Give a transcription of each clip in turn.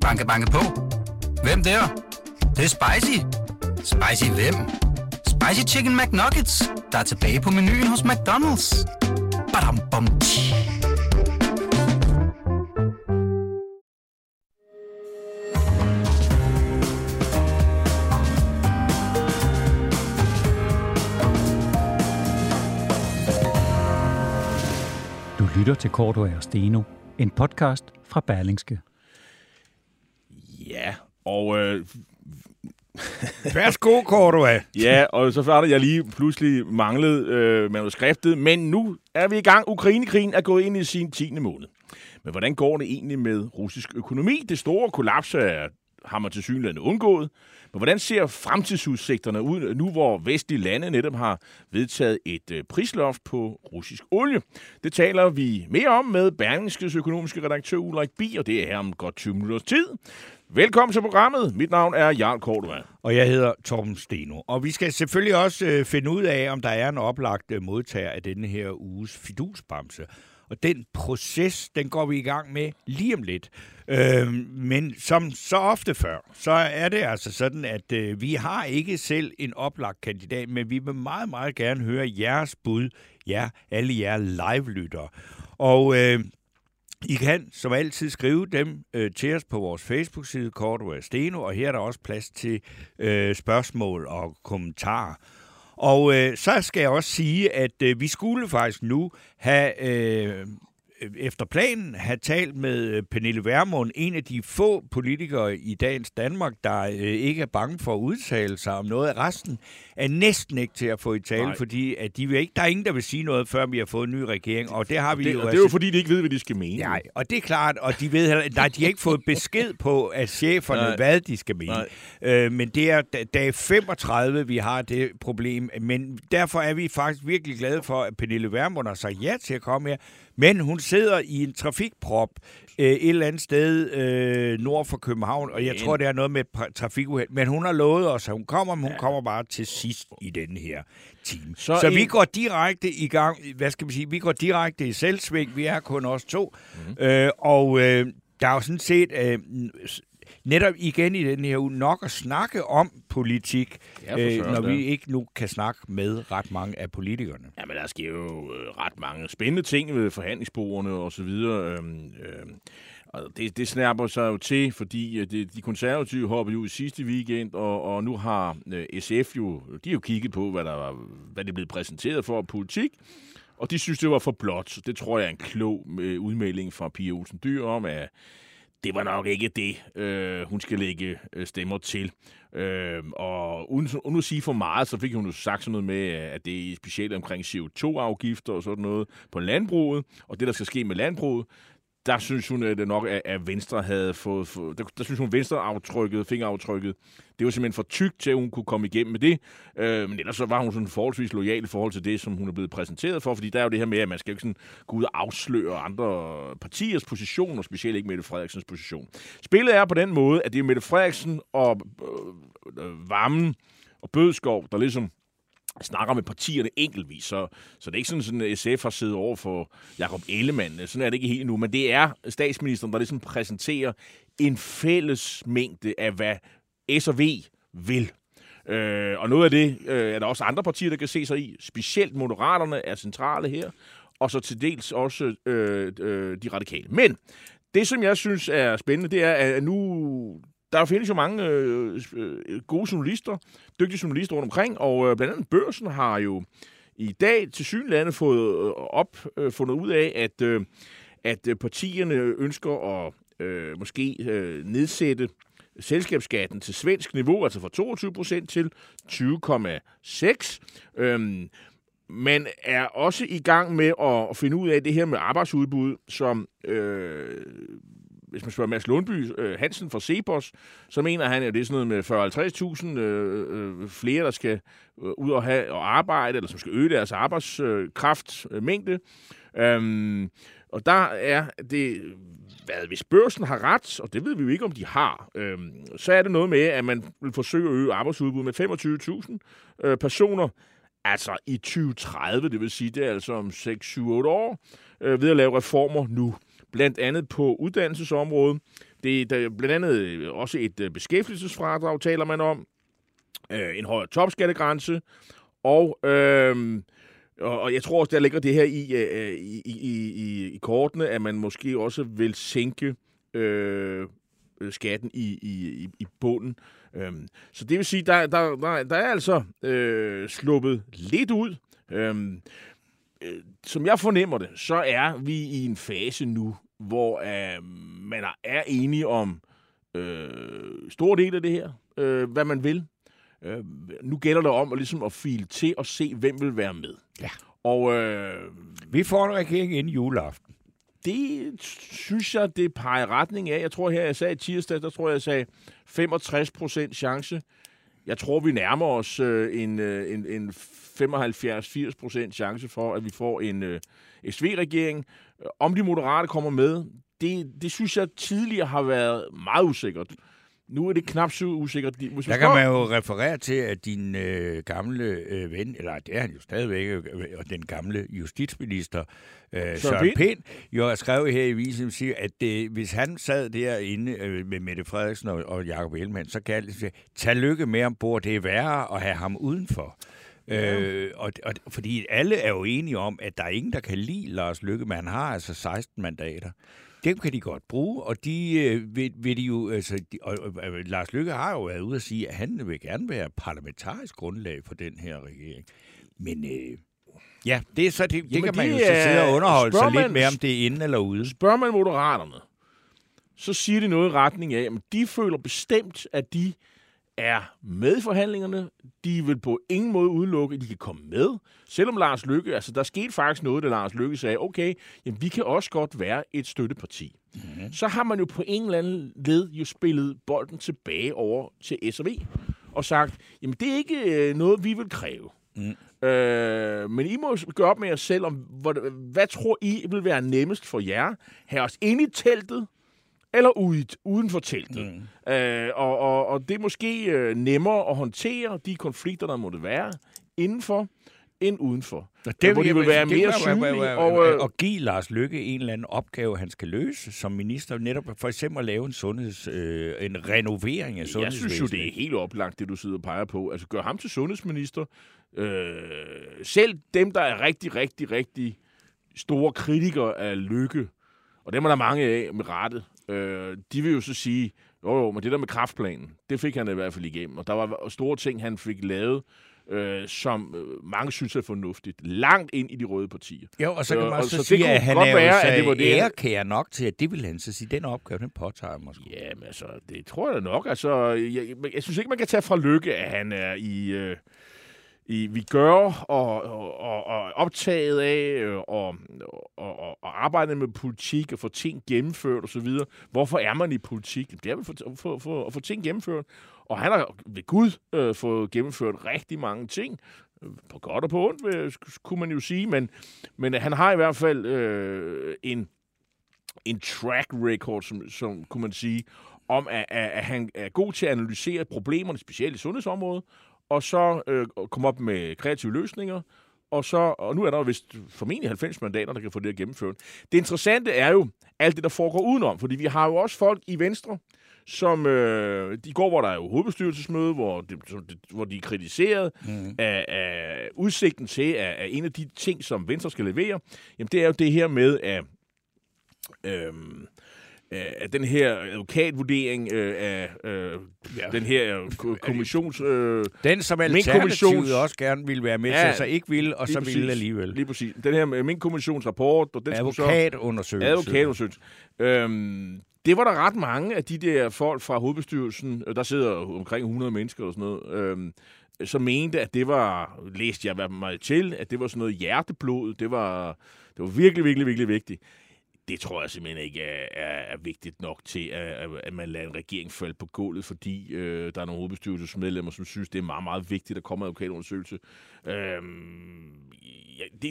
Banke, banke på. Hvem der? Det er spicy. Spicy hvem? Spicy Chicken McNuggets, der er tilbage på menuen hos McDonald's. Badum, bom, lytter til Kort og Steno, en podcast fra Berlingske. Ja, og... Værsgo, Kort og ja, og så var det, jeg lige pludselig manglede manuskriptet, men nu er vi i gang. Ukrainekrigen er gået ind i sin 10. måned. Men hvordan går det egentlig med russisk økonomi? Det store kollaps har man tilsyneladende undgået. Men hvordan ser fremtidsudsigterne ud nu, hvor vestlige lande netop har vedtaget et prisloft på russisk olie? Det taler vi mere om med Berlingskes økonomiske redaktør Ulrik Bier, og det er her om godt 20 minutters tid. Velkommen til programmet. Mit navn er Jarl Cordua. Og jeg hedder Torben Steno. Og vi skal selvfølgelig også finde ud af, om der er en oplagt modtager af denne her uges fidusbamse. Og den proces, den går vi i gang med lige om lidt. Men som så ofte før, så er det altså sådan, at vi har ikke selv en oplagt kandidat, men vi vil meget, meget gerne høre jeres bud, alle jer live-lyttere. Og I kan som altid skrive dem til os på vores Facebook-side, Kort og Steno, og her er der også plads til spørgsmål og kommentarer. Og så skal jeg også sige, at vi skulle faktisk nu have, efter planen, have talt med Pernille Vermund, en af de få politikere i dagens Danmark, der ikke er bange for at udtale sig om noget. Resten er næsten ikke til at få i tale, fordi at de vil ikke, der er ingen, der vil sige noget, før vi har fået en ny regering. Og det har vi det er jo fordi, de ikke ved, hvad de skal mene. Nej, og det er klart, og de ved heller, nej, de har ikke fået besked på af cheferne, hvad de skal mene. Men det er dag 35, vi har det problem. Men derfor er vi faktisk virkelig glade for, at Pernille Vermund har sagt ja til at komme her. Men hun sidder i en trafikprop et eller andet sted nord for København, og jeg tror, det er noget med trafikuheld. Men hun har lovet os, at hun kommer, men hun kommer bare til sidst i den her time. Så vi går direkte i gang, vi går direkte i selvsving, vi er kun os to. Mm-hmm. Der er jo sådan set... netop igen i den her uge nok at snakke om politik, når vi ikke nu kan snakke med ret mange af politikerne. Jamen, der sker jo ret mange spændende ting ved forhandlingsbordene og så videre. Og det snærper sig jo til, fordi de konservative hoppede ud sidste weekend, og nu har SF jo, de har jo kigget på, hvad det blev præsenteret for politik. Og de synes, det var for blot. Det tror jeg er en klog udmelding fra Pia Olsen Dyr om, at det var nok ikke det, hun skal lægge stemmer til. Og uden at sige for meget, så fik hun jo sagt sådan noget med, at det er specielt omkring CO2-afgifter og sådan noget på landbruget, og det, der skal ske med landbruget, der synes hun at det nok, at Venstre havde fået... Der synes hun, Venstre-aftrykket, fingeraftrykket, det var simpelthen for tykt til, at hun kunne komme igennem med det. Men ellers så var hun sådan forholdsvis lojal i forhold til det, som hun er blevet præsenteret for. Fordi der er jo det her med, at man skal ikke sådan gå ud og afsløre andre partiers position, og specielt ikke Mette Frederiksens position. Spillet er på den måde, at det er Mette Frederiksen og Wammen og Bødskov, der ligesom... snakker med partierne enkeltvis, så det er ikke sådan, at SF har siddet over for Jakob Ellemann. Sådan er det ikke helt nu, men det er statsministeren, der ligesom præsenterer en fælles mængde af, hvad S og V vil. Og noget af det er der også andre partier, der kan se sig i. Specielt Moderaterne er centrale her, og så til dels også de radikale. Men det, som jeg synes er spændende, det er, at nu... Der findes jo mange gode journalister, dygtige journalister rundt omkring, og blandt andet Børsen har jo i dag til synlande fundet ud af, at partierne ønsker at måske nedsætte selskabsskatten til svensk niveau, altså fra 22% til 20,6%. Man er også i gang med at finde ud af det her med arbejdsudbud, som... hvis man spørger Mads Lundby Hansen fra CEPOS, så mener han, at det er sådan noget med 40-50.000 flere, der skal ud og have og arbejde, eller som skal øge deres arbejdskraftmængde. Og der er det, hvis Børsen har ret, og det ved vi jo ikke, om de har, så er det noget med, at man vil forsøge at øge arbejdsudbud med 25.000 personer, altså i 2030, det vil sige, det er altså om 6-7-8 år, ved at lave reformer nu. blandt andet på uddannelsesområdet. Det er blandt andet også et beskæftigelsesfradrag, taler man om, en højere topskattegrænse, og jeg tror også, der ligger det her i kortene, at man måske også vil sænke skatten i bunden. Så det vil sige, der er altså sluppet lidt ud. Som jeg fornemmer det, så er vi i en fase nu, hvor man er enige om stor del af det her, hvad man vil. Nu gælder det om at file til og se, hvem vil være med. Ja. Og vi får en regering inden juleaften. Det synes jeg, det peger retning af. Jeg tror her, jeg sagde tirsdag, der tror jeg, 65% chance. Jeg tror, vi nærmer os en 75-80% chance for, at vi får en SV-regering. Om de moderate kommer med, det synes jeg tidligere har været meget usikkert. Nu er det knap så usikkert. Der kan man jo referere til, at din gamle ven, eller det er han jo stadigvæk, og den gamle justitsminister Søren Pind, jo skrev her i Visen, at hvis han sad derinde med Mette Frederiksen og Jakob Ellemann, så kan han sige, tag Løkke med ombord, det er værre at have ham udenfor. Ja. Fordi alle er jo enige om, at der er ingen, der kan lide Lars Løkke, men han har altså 16 mandater. Dem kan de godt bruge, og Lars Løkke har jo været ude at sige, at han vil gerne være parlamentarisk grundlag for den her regering. Men ja, det er så det kan man jo så sidde og underholde sig lidt med, om det er inde eller ude. Spørger man moderaterne, så siger de noget i retning af, at de føler bestemt, at de er med i forhandlingerne. De vil på ingen måde udelukke, at de kan komme med. Selvom Lars Løkke, der skete faktisk noget, da Lars Løkke sagde, okay, jamen, vi kan også godt være et støtteparti. Mm-hmm. Så har man jo på en eller anden led jo spillet bolden tilbage over til S&V og sagt, jamen det er ikke noget, vi vil kræve. Mm. Men I må gøre op med jer selv, om hvad tror I vil være nemmest for jer? Her os inde i teltet, eller uden for teltet. Mm. Og det er måske nemmere at håndtere de konflikter, der måtte være indenfor, end udenfor. Det vil være mere synlige. Og give Lars Løkke en eller anden opgave, han skal løse som minister, netop for eksempel at lave en renovering af sundhedsvæsenet. Jeg synes jo, det er helt oplagt, det du sidder og peger på. Altså, gør ham til sundhedsminister. Selv dem, der er rigtig, rigtig, rigtig store kritikere af Løkke, og dem er der mange af med rette, de vil jo så sige, jo, men det der med kraftplanen, det fik han i hvert fald igennem. Og der var store ting, han fik lavet, som mange synes er fornuftigt. Langt ind i de røde partier. Jo, og så kan man også så sige, at han er jo så ærekær nok til, at det vil han så sige, den opgave, den påtager mig. Jamen altså, det tror jeg nok. Altså, jeg synes ikke, man kan tage fra Løkke, at han er i vi gør og optaget af og arbejde med politik og få ting gennemført og så videre. Hvorfor er man i politik? Det er vel for at få ting gennemført. Og han har ved Gud fået gennemført rigtig mange ting. På godt og på ondt, kunne man jo sige. Men han har i hvert fald en track record, som kunne man sige, om at han er god til at analysere problemerne, specielt i sundhedsområdet, og så komme op med kreative løsninger, og nu er der jo vist formentlig 90 mandater, der kan få det her gennemført. Det interessante er jo alt det, der foregår udenom, fordi vi har jo også folk i Venstre, som i går, hvor der er jo hovedbestyrelsesmøde, hvor de er kritiseret af udsigten til, at en af de ting, som Venstre skal levere, jamen det er jo det her med, at den her advokatvurdering af den her kommissions... den, som Alternativet også gerne ville være med til, så ikke ville, og så ville alligevel. Lige præcis. Den her Mink-kommissionsrapport... Advokatundersøgelse. Advokatundersøgelse. Det var der ret mange af de der folk fra hovedbestyrelsen, der sidder omkring 100 mennesker og sådan noget, som mente, at det var, læste jeg meget til, at det var sådan noget hjerteblod, det var virkelig, virkelig, virkelig vigtigt. Det tror jeg simpelthen ikke er vigtigt nok til, at man lader en regering falde på gulvet, fordi der er nogle hovedbestyrelsesmedlemmer, som synes, det er meget, meget vigtigt at komme af advokatundersøgelse. Der er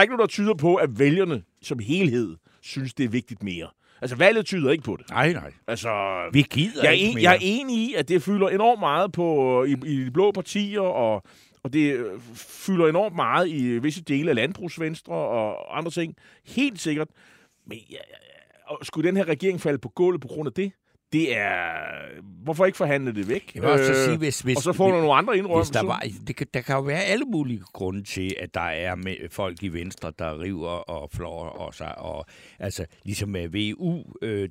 ikke noget, der tyder på, at vælgerne som helhed synes, det er vigtigt mere. Altså, valget tyder ikke på det. Nej. Altså, vi gider ikke mere. Jeg er enig i, at det fylder enormt meget på, i de blå partier, og det fylder enormt meget i visse dele af landbrugsvenstre og andre ting. Helt sikkert. Men skulle den her regering falde på gulvet på grund af det? Det er... Hvorfor ikke forhandle det væk? Jeg vil også sige, hvis og så får du nogle andre indrømmelser. Der kan jo være alle mulige grunde til, at der er folk i Venstre, der river og flår og sig. Og, altså, ligesom med VU,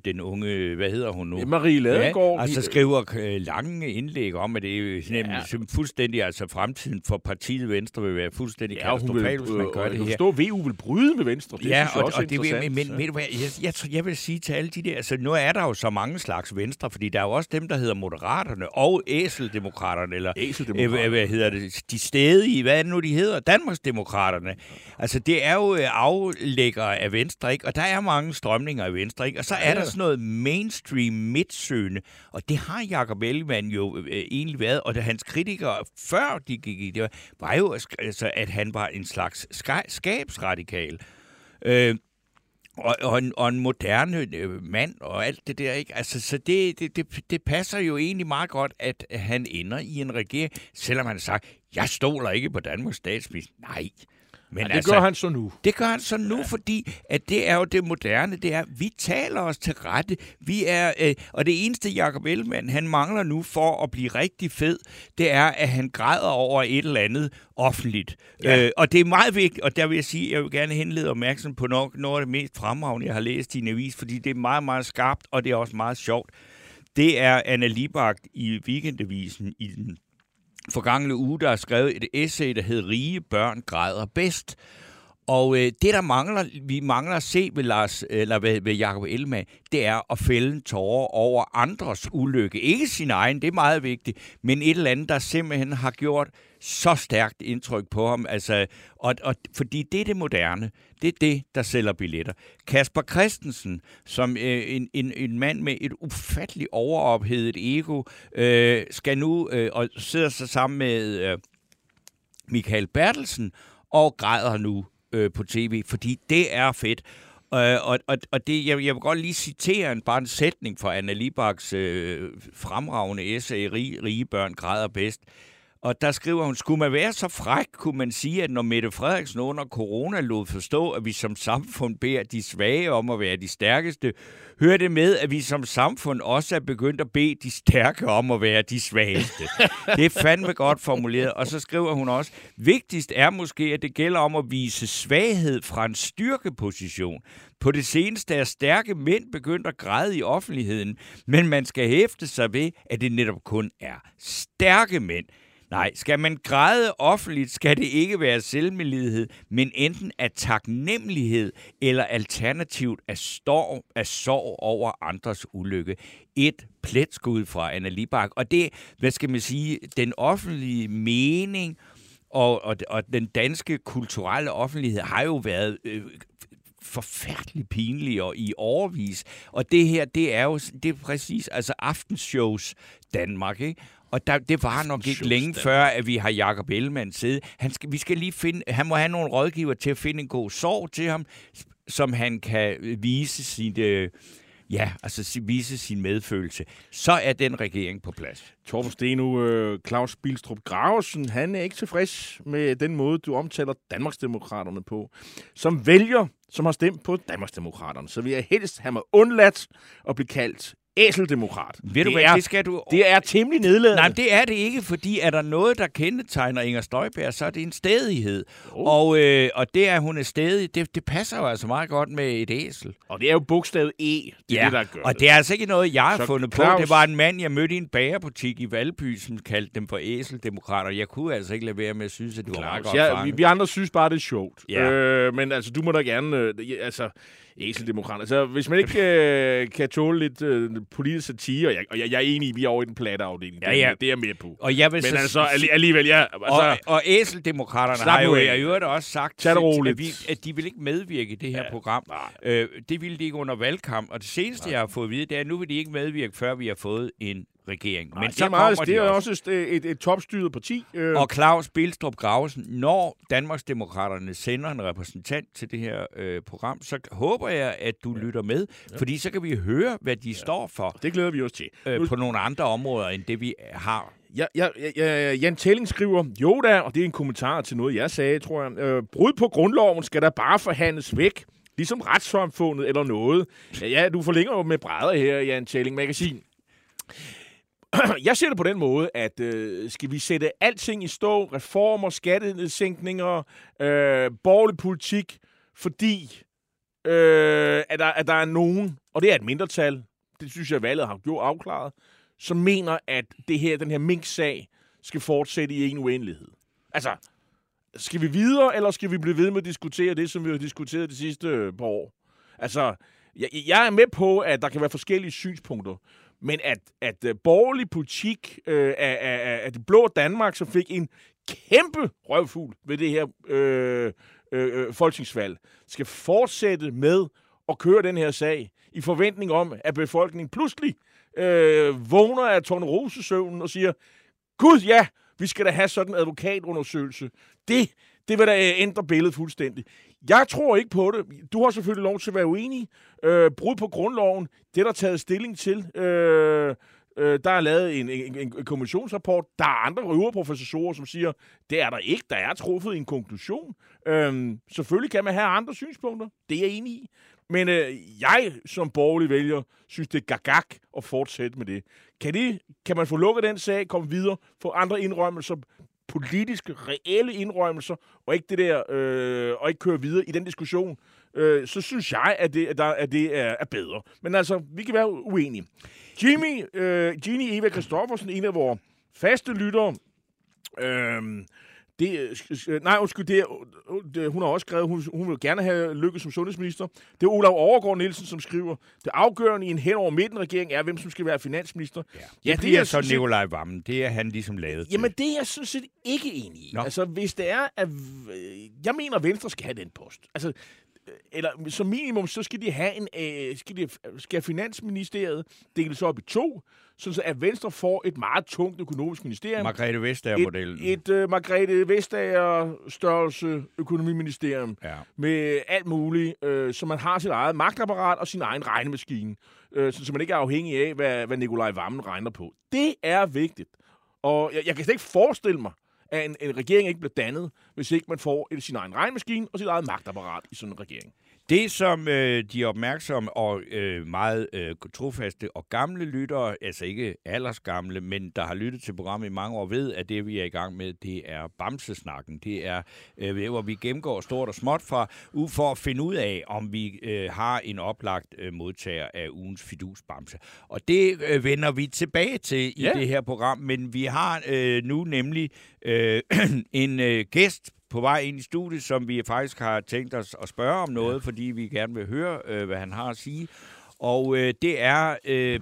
den unge... Hvad hedder hun nu? Marie Ladegaard. Ja, altså skriver lange indlæg om, at det er nemlig fuldstændig... Altså fremtiden for partiet Venstre vil være fuldstændig katastrofalt, hvis man gør det her. Forstå, VU vil bryde med Venstre. Det ja, synes og, også og det vil... Men ved du hvad, jeg vil sige til alle de der... Altså, nu er der jo så mange slags Venstre, fordi der er jo også dem, der hedder Moderaterne og Æseldemokraterne, eller hvad hedder det, de stedige, hvad nu de hedder, Danmarksdemokraterne. Altså, det er jo aflæggere af Venstre, ikke? Og der er mange strømninger af Venstre, ikke? Og så er der sådan noget mainstream midtsøgende, og det har Jakob Ellemann jo egentlig været, og hans kritikere, før de gik i det, var jo, altså, at han var en slags skabsradikal. Og en moderne mand og alt det der, ikke? Altså, så det passer jo egentlig meget godt, at han ender i en regering, selvom han har sagt, jeg stoler ikke på Danmarks statsminister. Nej. Men det gør han så nu. Det gør han så nu, fordi at det er jo det moderne, det er, vi taler os til rette. Vi er, og det eneste, Jakob Ellemann, han mangler nu for at blive rigtig fed, det er, at han græder over et eller andet offentligt. Ja. Og det er meget vigtigt, og der vil jeg sige, jeg vil gerne henlede opmærksom på noget af det mest fremragende, jeg har læst i en avis, fordi det er meget, meget skarpt, og det er også meget sjovt. Det er Anna Libak i Weekendavisen i den forgangne uge, der er skrevet et essay, der hed Rige børn græder bedst. Og det, der mangler, vi mangler at se ved, ved Jakob Ellemann, det er at fælde en tårer over andres ulykke. Ikke sin egen, det er meget vigtigt, men et eller andet, der simpelthen har gjort så stærkt indtryk på ham. Altså, fordi det er det moderne. Det er det, der sælger billetter. Casper Christensen, som en mand med et ufatteligt overophedet ego, skal nu og sidder sig sammen med Michael Bertelsen og græder nu på tv, fordi det er fedt. Og det, jeg vil godt lige citere en sætning fra Anna Libaks fremragende essay, Rige børn græder bedst. Og der skriver hun, skulle man være så fræk, kunne man sige, at når Mette Frederiksen under corona lod forstå, at vi som samfund beder de svage om at være de stærkeste, hører det med, at vi som samfund også er begyndt at bede de stærke om at være de svageste. Det er fandme godt formuleret. Og så skriver hun også, vigtigst er måske, at det gælder om at vise svaghed fra en styrkeposition. På det seneste er stærke mænd begyndt at græde i offentligheden, men man skal hæfte sig ved, at det netop kun er stærke mænd. Nej, skal man græde offentligt, skal det ikke være selvmedlidenhed, men enten af taknemmelighed eller alternativt af sorg over andres ulykke. Et pletskud fra Anna Libak. Og det, hvad skal man sige, den offentlige mening og den danske kulturelle offentlighed har jo været... forfærdeligt pinlige og i årevis. Og det her, det er præcis altså aftenshows Danmark, ikke? Og det var nok ikke længe før, at vi har Jakob Ellemann sidde. Vi skal lige finde, han må have nogle rådgiver til at finde en god sorg til ham, som han kan vise sit... vise sin medfølelse. Så er den regering på plads. Torben Steno, Claus Bildstrup Gravesen, han er ikke tilfreds med den måde, du omtaler Danmarksdemokraterne på. Som vælger, som har stemt på Danmarksdemokraterne, så vil jeg helst have mig undladt at blive kaldt æseldemokrat. Ved du hvad, det er temmelig nedladende. Nej, det er det ikke, fordi er der noget, der kendetegner Inger Støjberg, så er det en stædighed. Oh. Og det, at hun er stædig, det passer jo altså meget godt med et æsel. Og det er jo bogstavet E, det der gør og det er altså ikke noget, jeg har fundet på. Det var en mand, jeg mødte i en bagerbutik i Valby, som kaldte dem for æseldemokrater. Jeg kunne altså ikke lade være med at synes, at det var meget godt fanget. Vi andre synes bare, det er sjovt. Ja. Men altså, du må da gerne... æseldemokrater. Altså, hvis man ikke kan tåle lidt politisk satire, og jeg er enig i, at vi er over i den platte afdeling. Ja. Det er jeg med på. Og jeg vil alligevel, ja. Altså, og æseldemokraterne har jo i øvrigt også sagt, at de vil ikke medvirke i det her program. Det ville de ikke under valgkamp. Og det seneste, jeg har fået at vide, det er, at nu vil de ikke medvirke, før vi har fået en regering. Men det er også et topstyret parti. Og Claus Bildstrup Gravesen, når Danmarksdemokraterne sender en repræsentant til det her program, så håber jeg, at du lytter med, fordi så kan vi høre, hvad de står for. Det glæder vi os til. På nogle andre områder, end det vi har. Jan Telling skriver, jo da, og det er en kommentar til noget, jeg sagde, tror jeg. Brud på grundloven skal der bare forhandles væk. Ligesom retssamfundet eller noget. Ja, du forlænger jo med brædder her i Jan Tjelling Magasin. Jeg ser det på den måde, at skal vi sætte alting i stå, reformer, skattenedsænkninger, borgerlig politik, fordi at der er nogen, og det er et mindretal, det synes jeg, valget har gjort afklaret, som mener, at det her, den her mink-sag skal fortsætte i en uendelighed. Altså, skal vi videre, eller skal vi blive ved med at diskutere det, som vi har diskuteret de sidste par år? Altså, jeg er med på, at der kan være forskellige synspunkter, men at borgerlig politik af det blå Danmark, som fik en kæmpe røvfugl ved det her folketingsvalg, skal fortsætte med at køre den her sag i forventning om, at befolkningen pludselig vågner af tornerosesøvnen og siger, Gud ja, vi skal da have sådan en advokatundersøgelse. Det vil da ændre billedet fuldstændig. Jeg tror ikke på det. Du har selvfølgelig lov til at være uenig. Brud på grundloven, det er der taget stilling til. Der er lavet en kommissionsrapport. Der er andre røverprofessorer, som siger, det er der ikke. Der er truffet en konklusion. Selvfølgelig kan man have andre synspunkter. Det er jeg enig i. Men jeg som borgerlig vælger synes, det er gagag at fortsætte med det. Kan man få lukket den sag, komme videre, få andre indrømmelser, politiske, reelle indrømmelser, og ikke det der, og ikke køre videre i den diskussion, så synes jeg, at det er bedre. Men altså, vi kan være uenige. Ginny Eva Kristoffersen, en af vores faste lyttere, hun har også skrevet, hun vil gerne have Løkke som sundhedsminister. Det er Olav Overgaard Nielsen, som skriver, det afgørende i en hen over midten regering er, hvem som skal være finansminister. Ja, det er så Nicolai Wammen. Det er han ligesom lavet. Jamen, det er jeg sådan set ikke enig i. Altså, hvis det er, at jeg mener, at Venstre skal have den post. Altså, eller som minimum, så skal de have skal Finansministeriet deles op i to, så at Venstre får et meget tungt økonomisk ministerium. Margrethe Vestager-modellen. Et Margrethe Vestager-størrelse økonomiministerium, ja, med alt muligt, så man har sit eget magtapparat og sin egen regnemaskine, så man ikke er afhængig af, hvad Nicolai Wammen regner på. Det er vigtigt, og jeg kan slet ikke forestille mig, at en regering ikke bliver dannet, hvis ikke man får sin egen regnmaskine og sit eget magtapparat i sådan en regering. Det, som de opmærksomme og meget trofaste og gamle lyttere, altså ikke aldersgamle, men der har lyttet til programmet i mange år, ved, at det, vi er i gang med, det er bamsesnakken. Det er, hvor vi gennemgår stort og småt for at finde ud af, om vi har en oplagt modtager af ugens fidusbamse. Og det vender vi tilbage til i det her program, men vi har nu nemlig en gæst på vej ind i studiet, som vi faktisk har tænkt os at spørge om noget, fordi vi gerne vil høre, hvad han har at sige. Og det er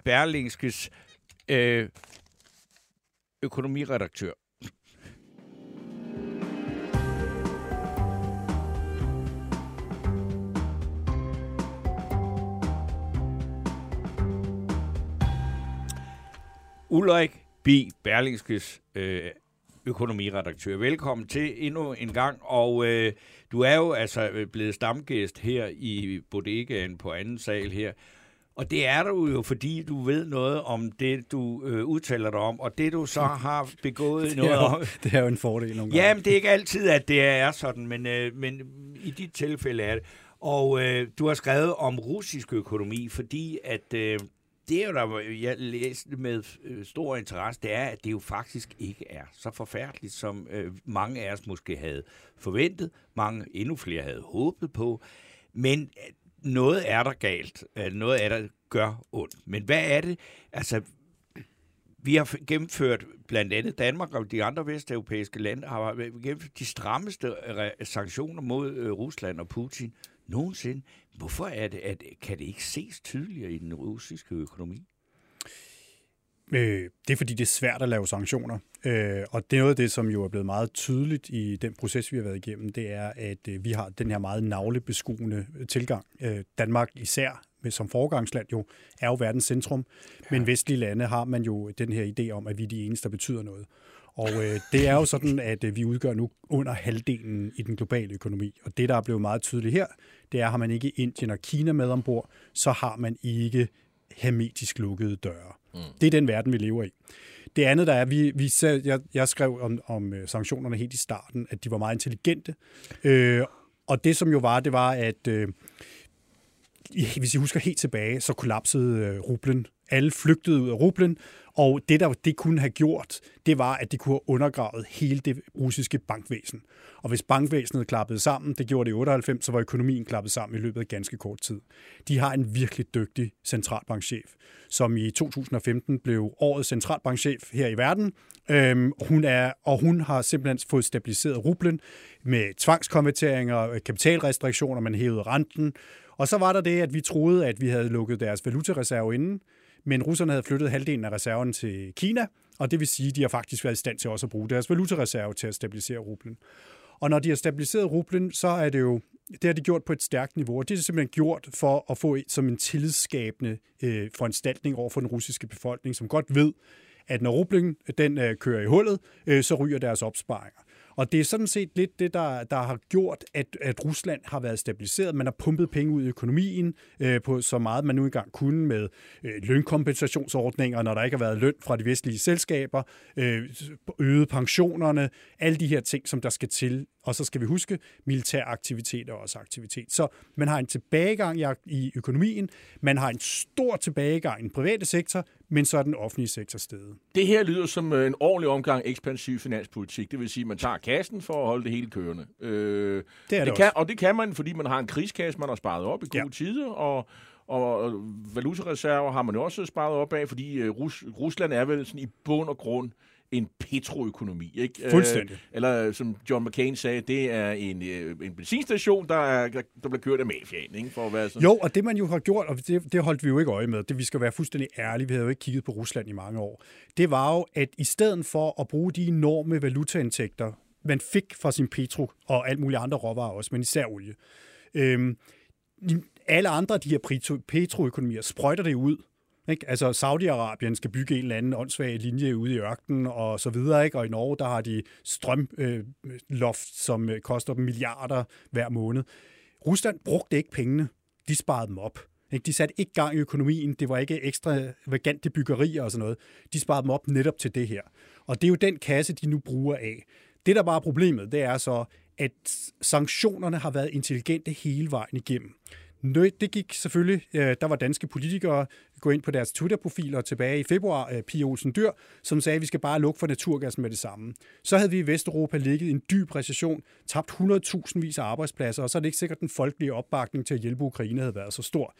Berlingskes økonomiredaktør. Ulrik Bier, Berlingskes økonomiredaktør. Velkommen til endnu en gang, og du er jo altså blevet stamgæst her i bodegaen på anden sal her, og det er du jo, fordi du ved noget om det, du udtaler dig om, og det du så har begået noget om. Det er jo en fordel nogle gange. Jamen, det er ikke altid, at det er sådan, men i dit tilfælde er det. Og du har skrevet om russisk økonomi, fordi at det er jo, jeg læste med stor interesse, det er, at det jo faktisk ikke er så forfærdeligt, som mange af os måske havde forventet, mange endnu flere havde håbet på, men noget er der galt, noget er der gør ondt. Men hvad er det? Altså, vi har gennemført, blandt andet Danmark og de andre vesteuropæiske lande, har gennemført de strammeste sanktioner mod Rusland og Putin nogensinde. Hvorfor er det, at kan det ikke ses tydeligere i den russiske økonomi? Det er, fordi det er svært at lave sanktioner. Og det er noget af det, som jo er blevet meget tydeligt i den proces, vi har været igennem, det er, at vi har den her meget naglebeskuende tilgang. Danmark især, som foregangsland jo, er jo verdens centrum. Ja. Men vestlige lande har man jo den her idé om, at vi er de eneste, der betyder noget. Og det er jo sådan, at vi udgør nu under halvdelen i den globale økonomi. Og det, der er blevet meget tydeligt her, det er, har man ikke Indien og Kina med ombord, så har man ikke hermetisk lukkede døre. Mm. Det er den verden, vi lever i. Det andet, der er, jeg skrev om sanktionerne helt i starten, at de var meget intelligente. Og det, som jo var, det var, at hvis I husker helt tilbage, så kollapsede rublen. Alle flygtede ud af rublen, og det kunne have gjort, det var, at det kunne have undergravet hele det russiske bankvæsen. Og hvis bankvæsenet klappede sammen, det gjorde det i 98, så var økonomien klappet sammen i løbet af ganske kort tid. De har en virkelig dygtig centralbankchef, som i 2015 blev årets centralbankchef her i verden. Hun har simpelthen fået stabiliseret rublen med tvangskonverteringer, kapitalrestriktioner, man hævede renten. Og så var der det, at vi troede, at vi havde lukket deres valutareserve inden, men russerne havde flyttet halvdelen af reserven til Kina, og det vil sige, at de har faktisk været i stand til også at bruge deres valutareserve til at stabilisere rublen. Og når de har stabiliseret rublen, så er det jo, det har de gjort på et stærkt niveau, og det er simpelthen gjort for at få som en tillidsskabende foranstaltning over for den russiske befolkning, som godt ved, at når rublen den kører i hullet, så ryger deres opsparinger. Og det er sådan set lidt det, der har gjort, at Rusland har været stabiliseret. Man har pumpet penge ud i økonomien på så meget, man nu engang kunne med lønkompensationsordninger, når der ikke har været løn fra de vestlige selskaber, øget pensionerne, alle de her ting, som der skal til. Og så skal vi huske militær aktivitet og også aktivitet. Så man har en tilbagegang i økonomien, man har en stor tilbagegang i den private sektor, men så er den offentlige sektor steget. Det her lyder som en ordentlig omgang ekspansiv finanspolitik. Det vil sige, at man tager kassen for at holde det hele kørende. Det kan, og det kan man, fordi man har en krigskasse, man har sparet op i gode tider, og valutareserver har man også sparet op af, fordi Rusland er vel sådan i bund og grund en petroøkonomi, ikke? Fuldstændig. Eller som John McCain sagde, det er en benzinstation, der bliver kørt af mafiaen, ikke? For at være sådan. Jo, og det man jo har gjort, og det holdt vi jo ikke øje med, det vi skal være fuldstændig ærlige, vi havde jo ikke kigget på Rusland i mange år, det var jo, at i stedet for at bruge de enorme valutaindtægter, man fik fra sin petro og alt mulige andre råvarer også, men især olie, alle andre af de her petroøkonomier sprøjter det ud. Ikke? Altså Saudi-Arabien skal bygge en eller anden åndssvag linje ude i ørkenen og så videre, ikke? Og i Norge der har de strømloft, som koster dem milliarder hver måned. Rusland brugte ikke pengene, de sparede dem op. Ikke? De satte ikke gang i økonomien, det var ikke ekstravagante byggerier og sådan noget. De sparede dem op netop til det her. Og det er jo den kasse, de nu bruger af. Det, der bare er problemet, det er så, at sanktionerne har været intelligente hele vejen igennem. Det gik selvfølgelig, der var danske politikere gå ind på deres Twitter-profiler tilbage i februar, Pia Olsen Dyr, som sagde, at vi skal bare lukke for naturgassen med det samme. Så havde vi i Vesteuropa ligget i en dyb recession, tabt 100.000-vis af arbejdspladser, og så er det ikke sikkert, at den folkelige opbakning til at hjælpe Ukraine havde været så stor.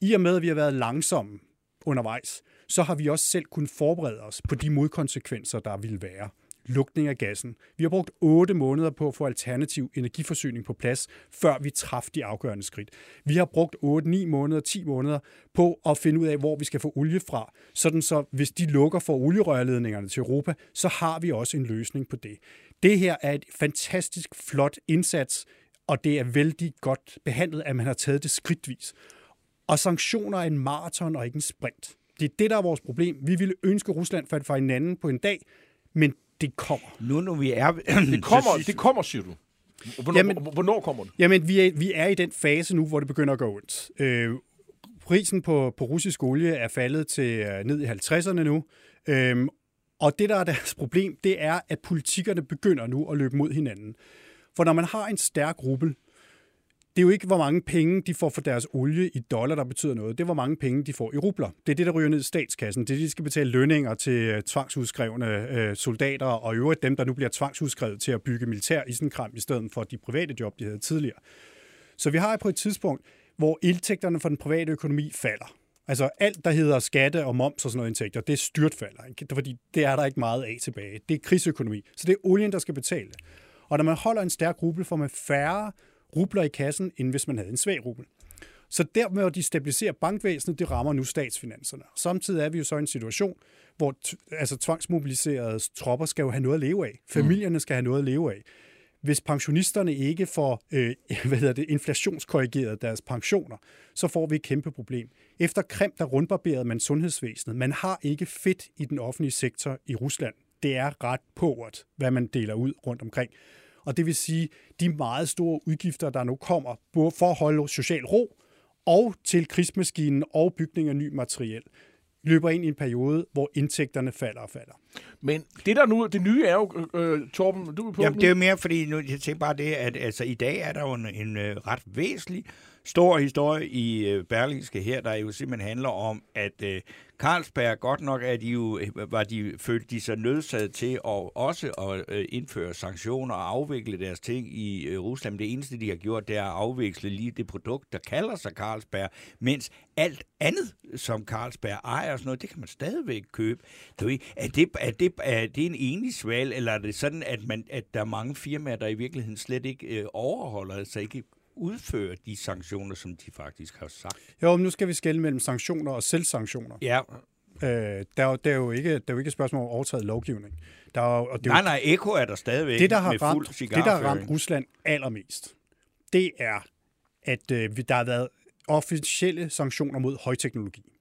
I og med, at vi har været langsomme undervejs, så har vi også selv kunnet forberede os på de modkonsekvenser, der ville være. Lukning af gassen. Vi har brugt 8 måneder på at få alternativ energiforsyning på plads, før vi traf de afgørende skridt. Vi har brugt 8, 9 måneder, 10 måneder på at finde ud af, hvor vi skal få olie fra. Sådan så, hvis de lukker for olierørledningerne til Europa, så har vi også en løsning på det. Det her er et fantastisk flot indsats, og det er vældig godt behandlet, at man har taget det skridtvis. Og sanktioner er en maraton og ikke en sprint. Det er det, der er vores problem. Vi ville ønske Rusland fandt for hinanden på en dag, men det kommer. Nu vi er det kommer, siger du. Hvornår kommer det? Jamen vi er i den fase nu, hvor det begynder at gå ondt. Prisen på russisk olie er faldet til ned i 50'erne nu. Og det der er deres problem, det er at politikerne begynder nu at løbe mod hinanden. For når man har en stærk rubel, det er jo ikke, hvor mange penge de får for deres olie i dollar, der betyder noget. Det er, hvor mange penge de får i rubler. Det er det, der ryger ned i statskassen. Det er det, de skal betale lønninger til tvangsudskrevne soldater, og i øvrigt dem, der nu bliver tvangsudskrevet til at bygge militær isenkram i stedet for de private job, de havde tidligere. Så vi har på et tidspunkt, hvor indtægterne for den private økonomi falder. Altså alt, der hedder skatte og moms og sådan noget indtægter, det er styrtfalder, ikke? Fordi det er der ikke meget af tilbage. Det er krigsøkonomi. Så det er olien, der skal betale. Og når man holder en stærk rubel, får man færre rubler i kassen, end hvis man havde en svag rubel. Så dermed, at de stabiliserer bankvæsenet, det rammer nu statsfinanserne. Samtidig er vi jo så i en situation, hvor tvangsmobiliserede tropper skal jo have noget at leve af. Familierne skal have noget at leve af. Hvis pensionisterne ikke får inflationskorrigeret deres pensioner, så får vi et kæmpe problem. Efter Krim, der rundbarberede man sundhedsvæsenet. Man har ikke fedt i den offentlige sektor i Rusland. Det er ret påret, hvad man deler ud rundt omkring. Og det vil sige, de meget store udgifter, der nu kommer, både for at holde social ro og til krigsmaskinen og bygning af ny materiel, løber ind i en periode, hvor indtægterne falder og falder. Men det der nu, det nye er jo, Torben, du er på. Jamen, det er mere, fordi nu, jeg tænker bare det, at altså, i dag er der jo en ret væsentlig stor historie i Berlingske her, der jo simpelthen handler om, at Carlsberg godt nok er de jo, følte de sig nødsaget til at også at indføre sanktioner og afvikle deres ting i Rusland. Det eneste, de har gjort, det er at afvikle lige det produkt, der kalder sig Carlsberg, mens alt andet, som Carlsberg ejer og sådan noget, det kan man stadigvæk købe. Er det en enlig sval, eller er det sådan, at der er mange firmaer, der i virkeligheden slet ikke overholder, altså ikke udføre de sanktioner, som de faktisk har sagt? Jo, men nu skal vi skelne mellem sanktioner og selvsanktioner. Ja. Der er jo ikke et spørgsmål om overtrædet lovgivning. Nej, Eko er der stadigvæk med fuld cigarføring. Det, der har ramt Rusland allermest, det er, at der har været officielle sanktioner mod højteknologi.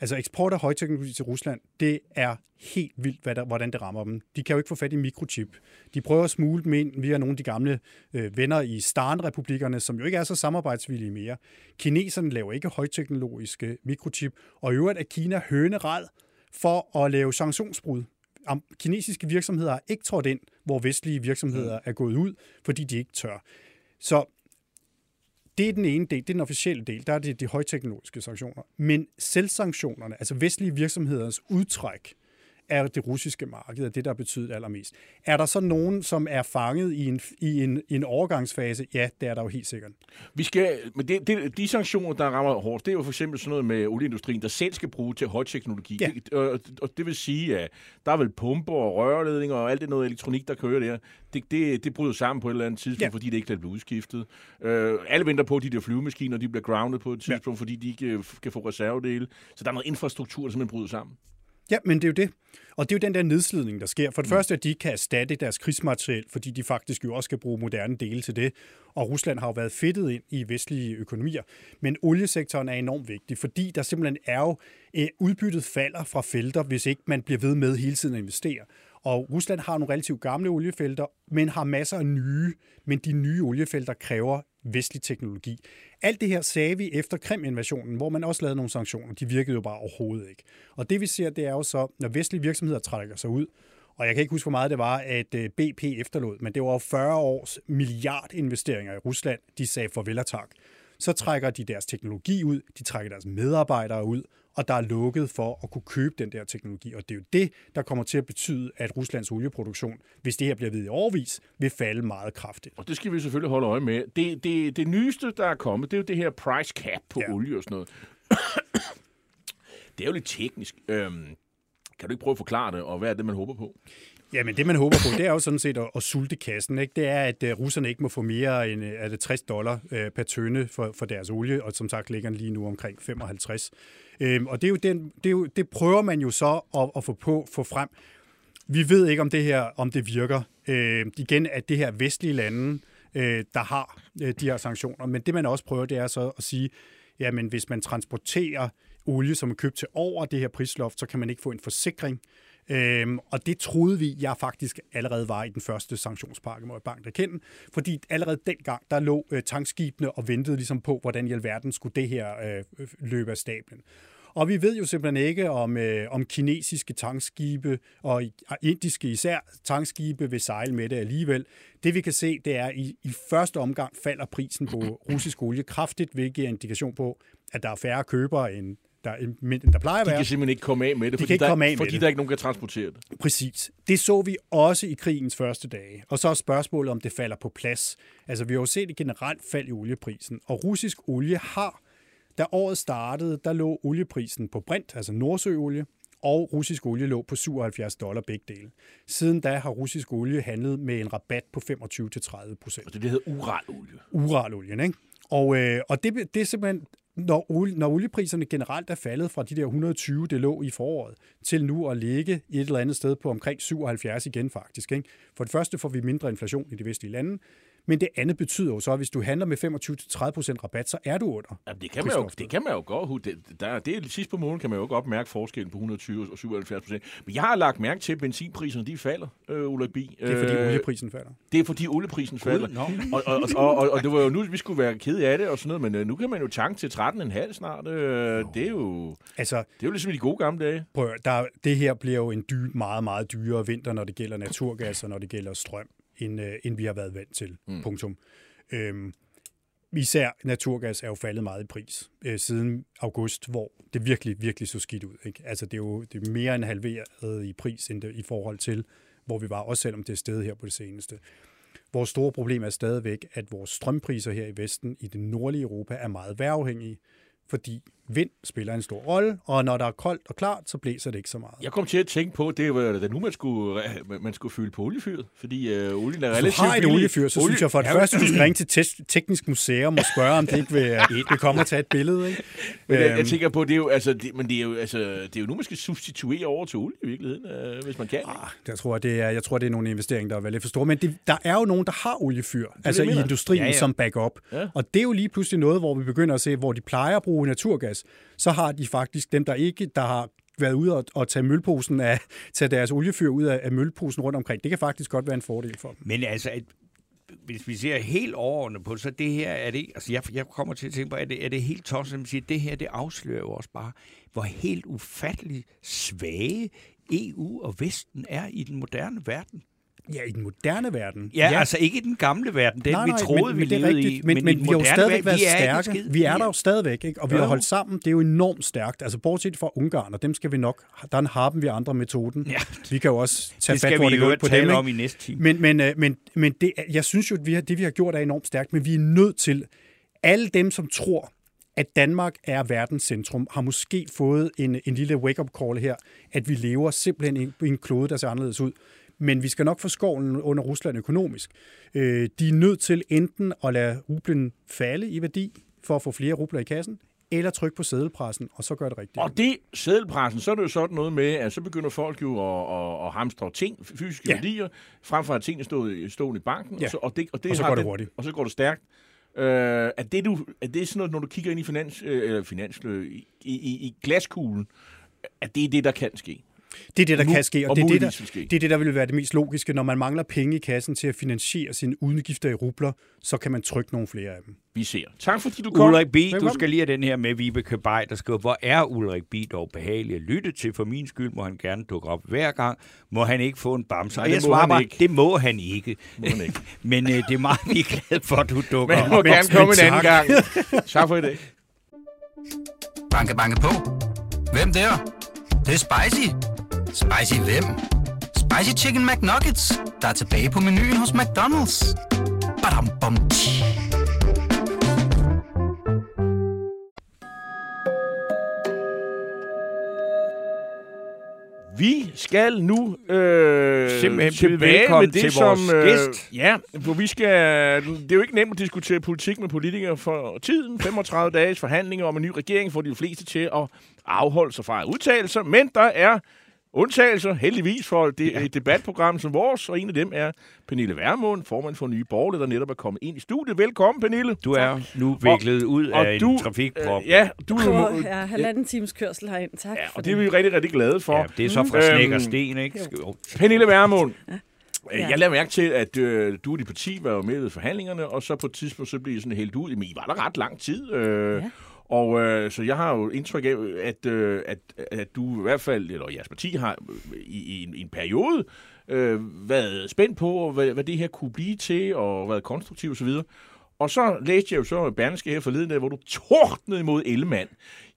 Altså eksport af højteknologi til Rusland, det er helt vildt, hvordan det rammer dem. De kan jo ikke få fat i mikrochip. De prøver at smule dem ind via nogle af de gamle venner i Staren-republikkerne, som jo ikke er så samarbejdsvillige mere. Kineserne laver ikke højteknologiske mikrochip, og i øvrigt er Kina hønerad for at lave sanktionsbrud. Kinesiske virksomheder er ikke trådt ind, hvor vestlige virksomheder er gået ud, fordi de ikke tør. Så det er den ene del, det er den officielle del, der er det de højteknologiske sanktioner. Men selvsanktionerne, altså vestlige virksomheders udtræk af det russiske marked, er det, der betyder allermest. Er der så nogen, som er fanget i en overgangsfase? Ja, det er der jo helt sikkert. De sanktioner, der rammer hårdt, det er jo for eksempel sådan noget med olieindustrien, der selv skal bruge til højteknologi. Ja. Og det vil sige, at der er vel pumper og rørledninger og alt det noget elektronik, der kører der. Det bryder sammen på et eller andet tidspunkt, fordi det ikke kan blive udskiftet. Alle venter på, at de der flyvemaskiner, de bliver grounded på et tidspunkt, fordi de ikke kan få reservedele. Så der er noget infrastruktur, der simpelthen bryder sammen. Ja, men det er jo det. Og det er jo den der nedslidning, der sker. For det første, at de kan erstatte deres krigsmateriel, fordi de faktisk jo også skal bruge moderne dele til det. Og Rusland har jo været fedtet ind i vestlige økonomier. Men oliesektoren er enormt vigtig, fordi der simpelthen er jo udbyttet falder fra felter, hvis ikke man bliver ved med hele tiden at investere. Og Rusland har nogle relativt gamle oliefelter, men har masser af nye. Men de nye oliefelter kræver vestlig teknologi. Alt det her sagde vi efter Krim-invasionen, hvor man også lavede nogle sanktioner. De virkede jo bare overhovedet ikke. Og det vi ser, det er jo så, når vestlige virksomheder trækker sig ud, og jeg kan ikke huske, hvor meget det var, at BP efterlod, men det var jo 40 års milliardinvesteringer i Rusland, de sagde farvel og tak. Så trækker de deres teknologi ud, de trækker deres medarbejdere ud, og der er lukket for at kunne købe den der teknologi. Og det er jo det, der kommer til at betyde, at Ruslands olieproduktion, hvis det her bliver ved i årevis, vil falde meget kraftigt. Og det skal vi selvfølgelig holde øje med. Det nyeste, der er kommet, det er jo det her price cap på olie og sådan noget. Det er jo lidt teknisk. Kan du ikke prøve at forklare det, og hvad er det, man håber på? Jamen det, man håber på, det er jo sådan set at sulte kassen. Ikke? Det er, at russerne ikke må få mere end $60 per tønde for deres olie, og som sagt ligger den lige nu omkring 55. Og det, er jo det prøver man jo så at få frem. Vi ved ikke, om det her virker. Igen, at det her vestlige lande, der har de her sanktioner. Men det, man også prøver, det er så at sige, jamen hvis man transporterer olie, som er købt til over det her prisloft, så kan man ikke få en forsikring. Og det troede vi, jeg faktisk allerede var i den første sanktionspakke, må jeg bankt erkende. Fordi allerede dengang, der lå tankskibene og ventede ligesom på, hvordan i alverden skulle det her løbe af stablen. Og vi ved jo simpelthen ikke, om kinesiske tankskibe og indiske især tankskibe vil sejle med det alligevel. Det vi kan se, det er, at i første omgang falder prisen på russisk olie kraftigt, hvilket er indikation på, at der er færre købere end der plejer at være. De kan simpelthen ikke komme af med det, fordi der ikke nogen kan transportere det. Præcis. Det så vi også i krigens første dage. Og så er spørgsmålet, om det falder på plads. Altså, vi har jo set et generelt fald i olieprisen. Og russisk olie har, da året startede, der lå olieprisen på brint, altså nordsøolie, og russisk olie lå på $77 begge dele. Siden da har russisk olie handlet med en rabat på 25-30%. Og det hedder Ural-olie. Ural-olien, ikke? Og det er simpelthen, når oliepriserne generelt er faldet fra de der 120, det lå i foråret, til nu at ligge et eller andet sted på omkring 77 igen faktisk. Ikke? For det første får vi mindre inflation i de vestlige lande, men det andet betyder jo så, at hvis du handler med 25-30% rabat, så er du under. Jamen, det kan man jo godt. Det sidst på måneden kan man jo godt mærke forskellen på 120 og 77%. Men jeg har lagt mærke til, at benzinpriserne de falder, Ulrik Bier. Det er fordi olieprisen falder. Og det var jo nu, vi skulle være kede af det og sådan noget, men nu kan man jo tanke til 13,5 snart. Det er jo ligesom de gode gamle dage. Prøv, det her bliver jo en meget, meget dyrere vinter, når det gælder naturgas og når det gælder strøm, end vi har været vant til. Punktum. især naturgas er jo faldet meget i pris siden august, hvor det virkelig, virkelig så skidt ud. Ikke? Altså det er mere end halveret i pris end det, i forhold til, hvor vi var, også selvom det er steget her på det seneste. Vores store problem er stadigvæk, at vores strømpriser her i Vesten, i det nordlige Europa, er meget vejrafhængige, fordi vind spiller en stor rolle, og når der er koldt og klart, så blæser det ikke så meget. Jeg kom til at tænke på, det var da nu, man skulle fylde på oliefyret, fordi olien er relativt billig. Har et oliefyr, så synes jeg for det første, du skal ringe til Teknisk Museum og spørge, om det ikke vil komme og tage et billede. Ikke? Men jeg tænker på, det er jo, altså, det er jo nu, man skal substituere over til olie i virkeligheden, hvis man kan. Jeg tror, det er nogle investeringer, der er lidt for store, men der er jo nogen, der har oliefyr, altså i industrien som backup. Ja. Og det er jo lige pludselig noget, hvor vi begynder at se, hvor de plejer at bruge naturgas. Så har de faktisk dem, der har været ude og tage deres oliefyr ud af mølleposen rundt omkring. Det kan faktisk godt være en fordel for dem. Men altså, hvis vi ser helt overordnet på, så det her er det... Altså, jeg kommer til at tænke på, er det helt tosset, at sige, det her, det afslører jo også bare, hvor helt ufatteligt svage EU og Vesten er i den moderne verden. Ja, i den moderne verden. Ja, altså ikke i den gamle verden. Den vi troede, vi levede i. Men vi har jo stadigvæk været stærke. Vi er der jo stadigvæk, ikke? Og vi har holdt sammen. Det er jo enormt stærkt. Altså bortset fra Ungarn, og dem skal vi nok... Der har vi andre metoden. Ja. Vi kan jo også tage fat på det på dem, om i næste time. Men det, jeg synes jo, at det vi har gjort er enormt stærkt, men vi er nødt til... Alle dem, som tror, at Danmark er verdens centrum, har måske fået en lille wake-up call her, at vi lever simpelthen i en klode, der ser anderledes ud. Men vi skal nok få skovlen under Rusland økonomisk. De er nødt til enten at lade rublen falde i værdi for at få flere rubler i kassen, eller trykke på seddelpressen, og så gør det rigtigt. Og det seddelpressen, så er det jo sådan noget med, at så begynder folk jo at hamstre ting, fysiske værdier, frem for at tingene stod i banken, og så går det stærkt. Er det sådan noget, når du kigger ind i i glaskuglen, at det er det, der kan ske? Det er det, der kan ske, og det er det, der vil være det mest logiske. Når man mangler penge i kassen til at finansiere sine udgifter i rubler, så kan man trykke nogle flere af dem. Vi ser. Tak fordi du kom. Ulrik Bier, du skal lige have den her med Vibeke Bay, der skriver, hvor er Ulrik Bier dog behagelig at lytte til? For min skyld må han gerne dukke op hver gang. Må han ikke få en bamse? Og jeg svarer bare, det må han ikke. Men det er meget, vi er glade for, at du dukker op. Man må gerne komme en anden gang. Tak for i dag. Banke, banke på. Hvem der? Det er spicy. Spicy hvem? Spicy Chicken McNuggets, der er tilbage på menuen hos McDonald's. Badum, bom, vi skal nu tilbage med det, som... Gæst. Ja, for vi skal... Det er jo ikke nemt at diskutere politik med politikere for tiden. 35 dages forhandlinger om en ny regering får de fleste til at afholde sig fra udtalelser. Men der er undtagelser, heldigvis, for et debatprogram som vores. Og en af dem er Pernille Vermund, formand for Nye Borgerlige, der netop er kommet ind i studiet. Velkommen, Pernille. Du er nu viklet ud af en trafikprop. Ja, du er halvanden times kørsel herind. Tak. Ja, og det er vi rigtig, rigtig glade for. Ja, det er så fra Snæk og Sten, ikke? Pernille Vermund. Ja. Ja. Jeg lader mærke til, at du og dit parti var jo med i forhandlingerne, og så på et tidspunkt så blev I sådan hældt ud. Men I var der ret lang tid. Og så jeg har jo indtryk af, at du i hvert fald, eller jeres parti har i en periode været spændt på, hvad det her kunne blive til, og været konstruktiv osv. Og så læste jeg jo så Berlingske her forleden, hvor du tordnede imod Ellemann.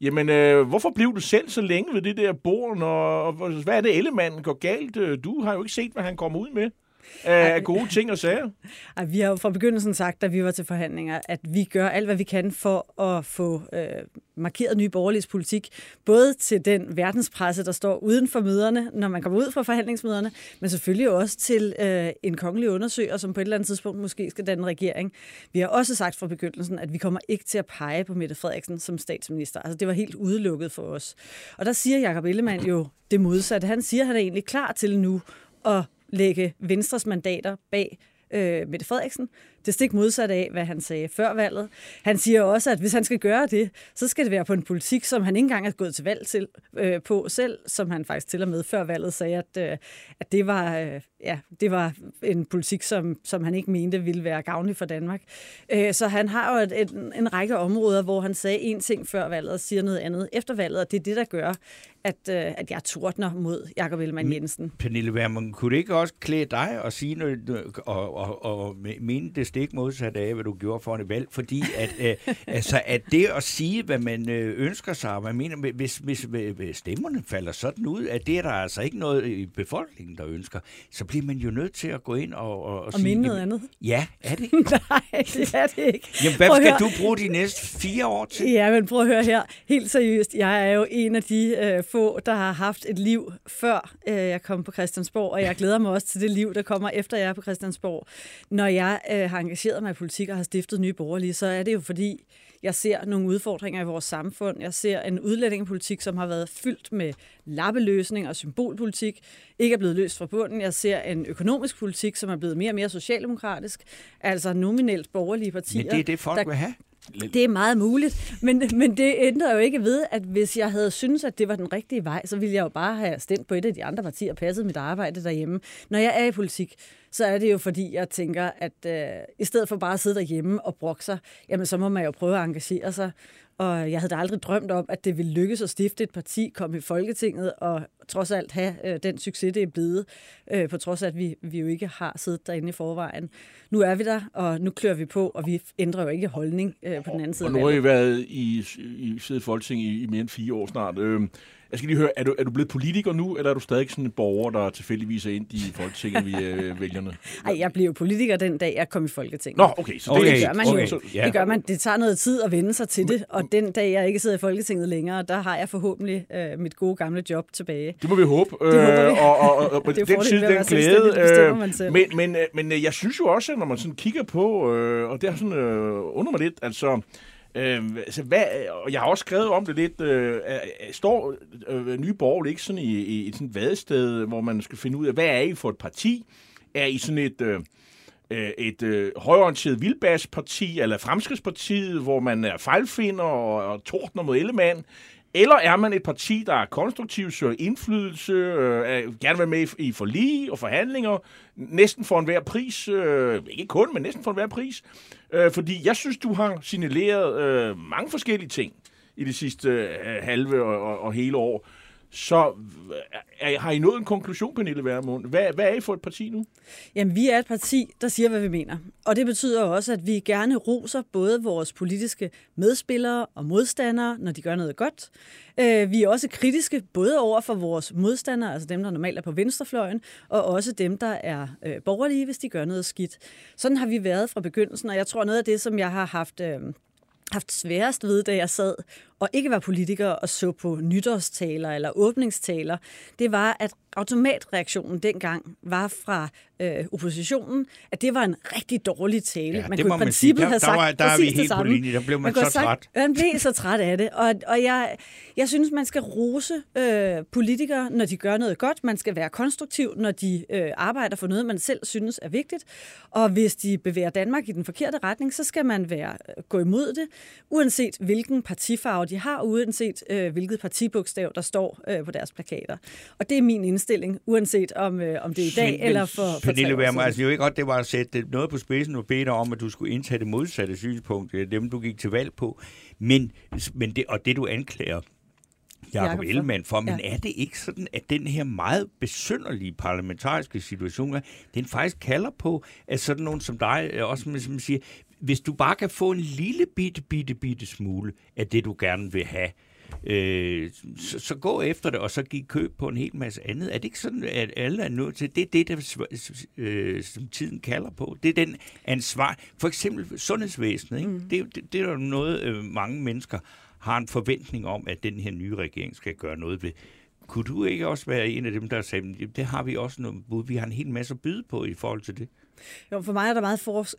Jamen, hvorfor blev du selv så længe ved det der bord, og hvad er det, Ellemann går galt? Du har jo ikke set, hvad han kommer ud med. Af gode ting og sager? Ej, vi har jo fra begyndelsen sagt, da vi var til forhandlinger, at vi gør alt, hvad vi kan for at få markeret Nye Borgerliges politik, både til den verdenspresse, der står uden for møderne, når man kommer ud fra forhandlingsmøderne, men selvfølgelig også til en kongelig undersøger, som på et eller andet tidspunkt måske skal danne regering. Vi har også sagt fra begyndelsen, at vi kommer ikke til at pege på Mette Frederiksen som statsminister. Altså, det var helt udelukket for os. Og der siger Jakob Ellemann jo det modsatte. Han siger, at han er egentlig klar til nu at lægge Venstres mandater bag Mette Frederiksen. Det stik modsat af, hvad han sagde før valget. Han siger også, at hvis han skal gøre det, så skal det være på en politik, som han ikke engang er gået til valg til, på selv, som han faktisk til og med før valget sagde, at det var en politik, som han ikke mente ville være gavnlig for Danmark. Så han har jo en række områder, hvor han sagde en ting før valget og siger noget andet efter valget, og det er det, der gør, at jeg tordner mod Jakob Ellemann Jensen. Pernille Vermund, kunne det ikke også klæde dig og sige noget og mene det stik modsat af, hvad du gjorde for en valg, fordi at, altså, at det at sige, hvad man ønsker sig, man mener, hvis stemmerne falder sådan ud, at det er der altså ikke noget i befolkningen, der ønsker, så bliver man jo nødt til at gå ind og sige... Og minde noget andet? Ja, er det ikke? Nej, det er det ikke. Jamen, hvad skal du bruge de næste 4 år til? Ja, men prøv at høre her. Helt seriøst, jeg er jo en af de få, der har haft et liv før jeg kom på Christiansborg, og jeg glæder mig også til det liv, der kommer efter jeg er på Christiansborg. Når jeg har engageret mig i politik og har stiftet Nye Borgerlige, så er det jo fordi, jeg ser nogle udfordringer i vores samfund. Jeg ser en udlændingepolitik, som har været fyldt med lappeløsning og symbolpolitik, ikke er blevet løst fra bunden. Jeg ser en økonomisk politik, som er blevet mere og mere socialdemokratisk, altså nominelt borgerlige partier. Men det er det, folk vil have. Det er meget muligt, men det ændrer jo ikke ved, at hvis jeg havde syntes, at det var den rigtige vej, så ville jeg jo bare have stemt på et af de andre partier og passet mit arbejde derhjemme. Når jeg er i politik, så er det jo fordi, jeg tænker, at i stedet for bare at sidde derhjemme og brokke sig, jamen så må man jo prøve at engagere sig. Og jeg havde da aldrig drømt om, at det ville lykkes at stifte et parti, komme i Folketinget og trods alt have den succes, det er blevet, på trods af, at vi jo ikke har siddet derinde i forvejen. Nu er vi der, og nu klør vi på, og vi ændrer jo ikke holdning på den anden side. Og nu har I været i siddet i Folketinget i mere end 4 år snart. Jeg skal lige høre, er du blevet politiker nu, eller er du stadig sådan en borger, der tilfældigvis er ind i Folketinget ved vælgerne? Nej, jeg blev jo politiker den dag, jeg kom i Folketinget. Nå, okay, så det gør man jo. Det gør man. Det tager noget tid at vende sig til det, og den dag, jeg ikke sidder i Folketinget længere, der har jeg forhåbentlig mit gode gamle job tilbage. Det må vi håbe. Og på den side, den glæde. Men jeg synes jo også, når man sådan kigger på, og det har sådan undrer mig lidt, altså... og jeg har også skrevet om det lidt, står Nye Borgerlige ikke sådan i et sådan vadested, hvor man skal finde ud af, hvad er I for et parti? Er I sådan et højorienteret vildbasparti, eller Fremskridtspartiet, hvor man er fejlfinder og tordner mod Ellemann? Eller er man et parti, der er konstruktivt, søger indflydelse, gerne vil med i forlig og forhandlinger, næsten for enhver pris, ikke kun, men næsten for enhver pris? Fordi jeg synes, du har signaleret mange forskellige ting i det sidste halve og hele år. Så har I nået en konklusion, Pernille Vermund? Hvad er I for et parti nu? Jamen, vi er et parti, der siger, hvad vi mener. Og det betyder også, at vi gerne roser både vores politiske medspillere og modstandere, når de gør noget godt. Vi er også kritiske både over for vores modstandere, altså dem, der normalt er på venstrefløjen, og også dem, der er borgerlige, hvis de gør noget skidt. Sådan har vi været fra begyndelsen, og jeg tror, noget af det, som jeg har haft sværest ved, da jeg sad og ikke var politiker og så på nytårstaler eller åbningstaler, det var, at automatreaktionen dengang var fra oppositionen, at det var en rigtig dårlig tale. Ja, man kunne i princippet have sagt præcis det samme. Der er vi helt på linje, der blev man så træt. Man blev så træt af det, og jeg synes, man skal rose politikere, når de gør noget godt. Man skal være konstruktiv, når de arbejder for noget, man selv synes er vigtigt. Og hvis de bevæger Danmark i den forkerte retning, så skal man gå imod det, uanset hvilken partifarve de har, uanset hvilket partibogstav, der står på deres plakater. Og det er min indstilling, uanset om det er i dag eller for 3 år. Altså, det er jo ikke godt, det var at sætte noget på spidsen og bede dig om, at du skulle indtage det modsatte synspunkt, dem du gik til valg på, men det du anklager Jakob Ellemann for, men er det ikke sådan, at den her meget besynderlige parlamentariske situation, den faktisk kalder på, at sådan nogen som dig også, som siger, hvis du bare kan få en lille bitte smule af det, du gerne vil have, så gå efter det, og så give køb på en hel masse andet. Er det ikke sådan, at alle er nødt til? Det er det, som tiden kalder på. Det er den ansvar. For eksempel sundhedsvæsenet. Ikke? Det er jo noget, mange mennesker har en forventning om, at den her nye regering skal gøre noget ved. Kunne du ikke også være en af dem, der sagde, det har vi også noget bud. Vi har en hel masse at byde på i forhold til det? Jo, for mig er der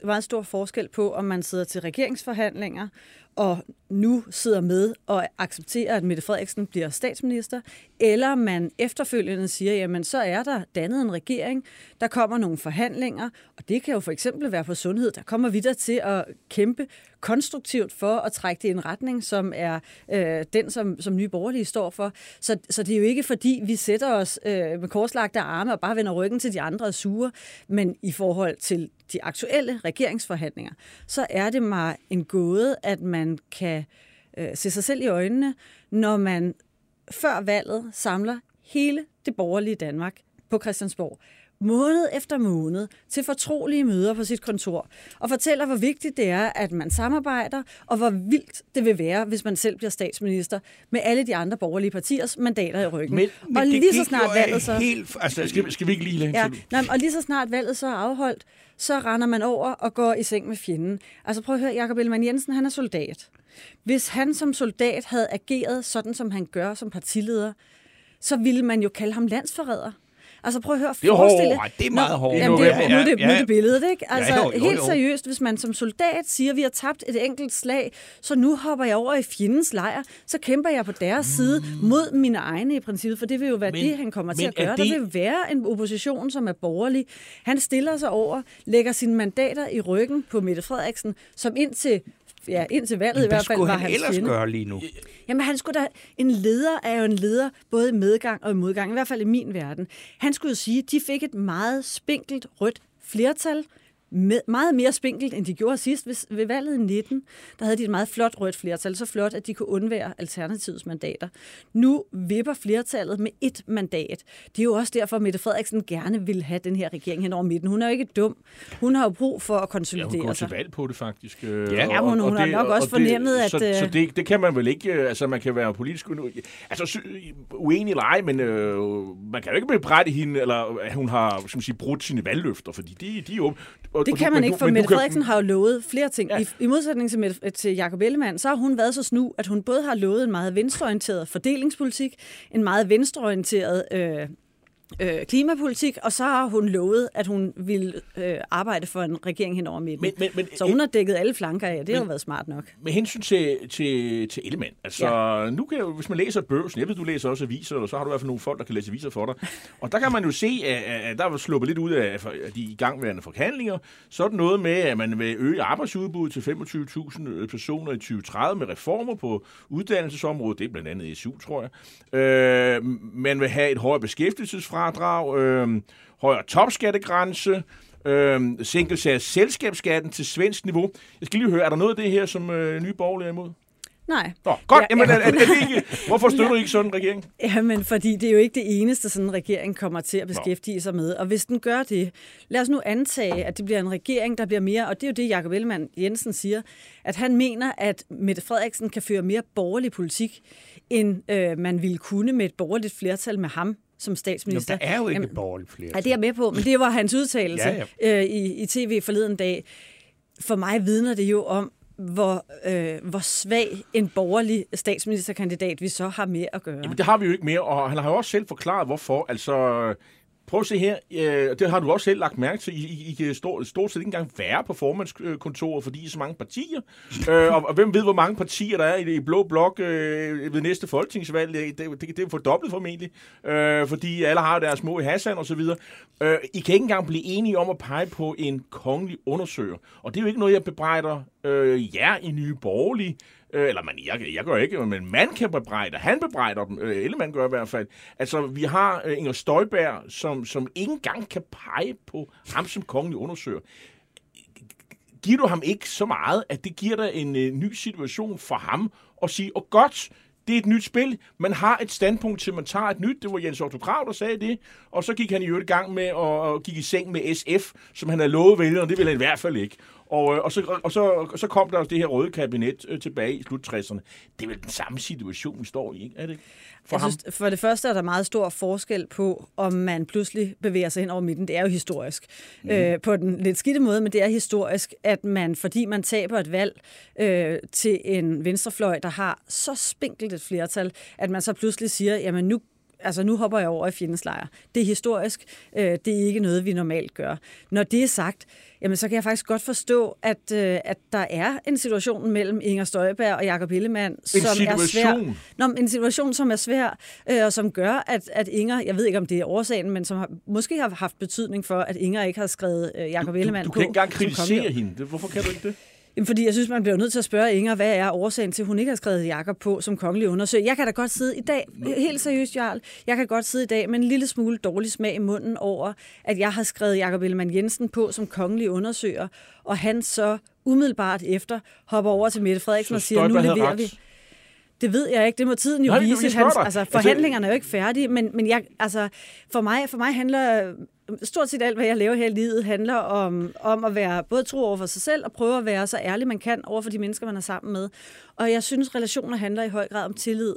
meget stor forskel på, om man sidder til regeringsforhandlinger og nu sidder med og accepterer, at Mette Frederiksen bliver statsminister, eller man efterfølgende siger, jamen så er der dannet en regering, der kommer nogle forhandlinger, og det kan jo for eksempel være på sundhed, der kommer vi der til at kæmpe konstruktivt for at trække det i en retning, som er den, som Nye Borgerlige står for. Så det er jo ikke fordi, vi sætter os med korslagte arme og bare vender ryggen til de andre og sure, men i forhold til de aktuelle regeringsforhandlinger, så er det mig en gåde, at man kan se sig selv i øjnene, når man før valget samler hele det borgerlige Danmark på Christiansborg, måned efter måned til fortrolige møder på sit kontor og fortæller, hvor vigtigt det er, at man samarbejder, og hvor vildt det vil være, hvis man selv bliver statsminister med alle de andre borgerlige partiers mandater i ryggen. Men og lige så snart valget så helt, altså, skal vi ikke lige længe til? Ja, og lige så snart valget så er afholdt, så render man over og går i seng med fjenden. Altså prøv at høre, Jakob Ellemann Jensen, han er soldat. Hvis han som soldat havde ageret sådan, som han gør som partileder, så ville man jo kalde ham landsforræder. Altså prøv at høre, forestille... Det er meget hårdt. Jamen, det er det billedet, ikke? Altså helt seriøst, hvis man som soldat siger, at vi har tabt et enkelt slag, så nu hopper jeg over i fjendens lejr, så kæmper jeg på deres side mod mine egne i princippet, for det vil jo være det, han kommer til at gøre. Det... Der vil være en opposition, som er borgerlig. Han stiller sig over, lægger sine mandater i ryggen på Mette Frederiksen, som indtil valget i hvert fald var hans fjende. Gøre lige nu? Jamen han skulle da... En leder er jo en leder, både i medgang og i modgang, i hvert fald i min verden. Han skulle jo sige, at de fik et meget spinkelt rødt flertal, meget mere spinkelt, end de gjorde sidst. Ved valget i 19, der havde de et meget flot rødt flertal, så flot, at de kunne undvære Alternativets mandater. Nu vipper flertallet med ét mandat. Det er jo også derfor, at Mette Frederiksen gerne vil have den her regering hen over midten. Hun er jo ikke dum. Hun har jo brug for at konsolidere sig. Ja, hun går til valg på det, faktisk. Ja, og hun har nok også fornemmet, at... Så det kan man vel ikke... Altså, man kan være politisk uenig eller ej, men man kan jo ikke bebrejde hende, eller at hun har, skal man sige, brudt sine valgløfter, fordi de er jo... Det kan man ikke, for Mette Frederiksen har jo lovet flere ting. Ja. I modsætning til Jakob Ellemann, så har hun været så snu, at hun både har lovet en meget venstreorienteret fordelingspolitik, en meget venstreorienteret klimapolitik, og så har hun lovet, at hun ville arbejde for en regering henover midten. Så hun har dækket alle flanker af, det har jo været smart nok. Med hensyn til Ellemann, altså nu kan jo, hvis man læser Børsen, jeg ved, du læser også aviser, og så har du i hvert fald nogle folk, der kan læse aviser for dig, og der kan man jo se, at der er sluppet lidt ud af de igangværende forhandlinger, sådan noget med, at man vil øge arbejdsudbuddet til 25.000 personer i 2030 med reformer på uddannelsesområdet, det er blandt andet SU, tror jeg. Man vil have et højere beskæftigelsesfradrag, højere topskattegrænse, sænkelse af selskabsskatten til svensk niveau. Jeg skal lige høre, er der noget af det her, som Nye Borgerlige er imod? Nej. Nå, godt. Ja, jamen, hvorfor støtter du ikke sådan en regering? Jamen, fordi det er jo ikke det eneste, sådan en regering kommer til at beskæftige sig med. Og hvis den gør det, lad os nu antage, at det bliver en regering, der bliver mere, og det er jo det, Jakob Ellemann Jensen siger, at han mener, at Mette Frederiksen kan føre mere borgerlig politik, end man ville kunne med et borgerligt flertal med ham som statsminister. Nå, der er jo ikke et borgerligt flertal. Ja, det er jeg med på, men det var hans udtalelse i tv forleden dag. For mig vidner det jo om, hvor svag en borgerlig statsministerkandidat vi så har med at gøre. Jamen, det har vi jo ikke mere, og han har jo også selv forklaret, hvorfor. Altså... Prøv at se her, det har du også selv lagt mærke til, I kan stort set ikke engang være på formandskontoret, fordi I er så mange partier, og hvem ved, hvor mange partier der er i Blå Blok ved næste folketingsvalg, det er fordoblet formentlig, fordi alle har deres små i Hassan osv. I kan ikke engang blive enige om at pege på en kongelig undersøger, og det er jo ikke noget, jeg bebrejder jer i Nye Borgerlige, eller jeg gør ikke, men man kan bebrejde, han bebrejder dem, Ellemann gør i hvert fald. Altså, vi har Inger Støjberg, som ikke engang kan pege på ham som kongelig undersøger. Giver du ham ikke så meget, at det giver dig en ny situation for ham at sige, og godt, det er et nyt spil, man har et standpunkt til, man tager et nyt, det var Jens Otto Krag, der sagde det, og så gik han i øvrigt i gang med at gik i seng med SF, som han havde lovet vælgerne, det ville han i hvert fald ikke. Og så kom der også det her røde kabinet tilbage i slut 60'erne. Det er vel den samme situation, vi står i, ikke? Er det for ham? For det første er der meget stor forskel på, om man pludselig bevæger sig hen over midten. Det er jo historisk. På den lidt skidte måde, men det er historisk, at man, fordi man taber et valg til en venstrefløj, der har så spinkelt et flertal, at man så pludselig siger, jamen nu hopper jeg over i fjendens lejr. Det er historisk. Det er ikke noget, vi normalt gør. Når det er sagt, jamen, så kan jeg faktisk godt forstå, at der er en situation mellem Inger Støjberg og Jakob Ellemann, en situation, som er svær, og som gør, at Inger, jeg ved ikke, om det er årsagen, men som måske har haft betydning for, at Inger ikke har skrevet Jakob Ellemann på. Du kan ikke engang kritisere hende. Hvorfor kan du ikke det? Jamen, fordi jeg synes, man bliver nødt til at spørge Inger, hvad er årsagen til, at hun ikke har skrevet Jakob på som kongelig undersøger. Jeg kan da godt sidde i dag, helt seriøst, Jarl, jeg kan godt sidde i dag med en lille smule dårlig smag i munden over, at jeg har skrevet Jakob Ellemann Jensen på som kongelig undersøger, og han så umiddelbart efter hopper over til Mette Frederiksen og siger, nu leverer vi. Det ved jeg ikke. Det må tiden jo vise. Forhandlingerne er jo ikke færdige, men for mig handler Stort set alt, hvad jeg laver her i livet, handler om at være både tro over for sig selv og prøve at være så ærlig, man kan over for de mennesker, man er sammen med. Og jeg synes, relationer handler i høj grad om tillid.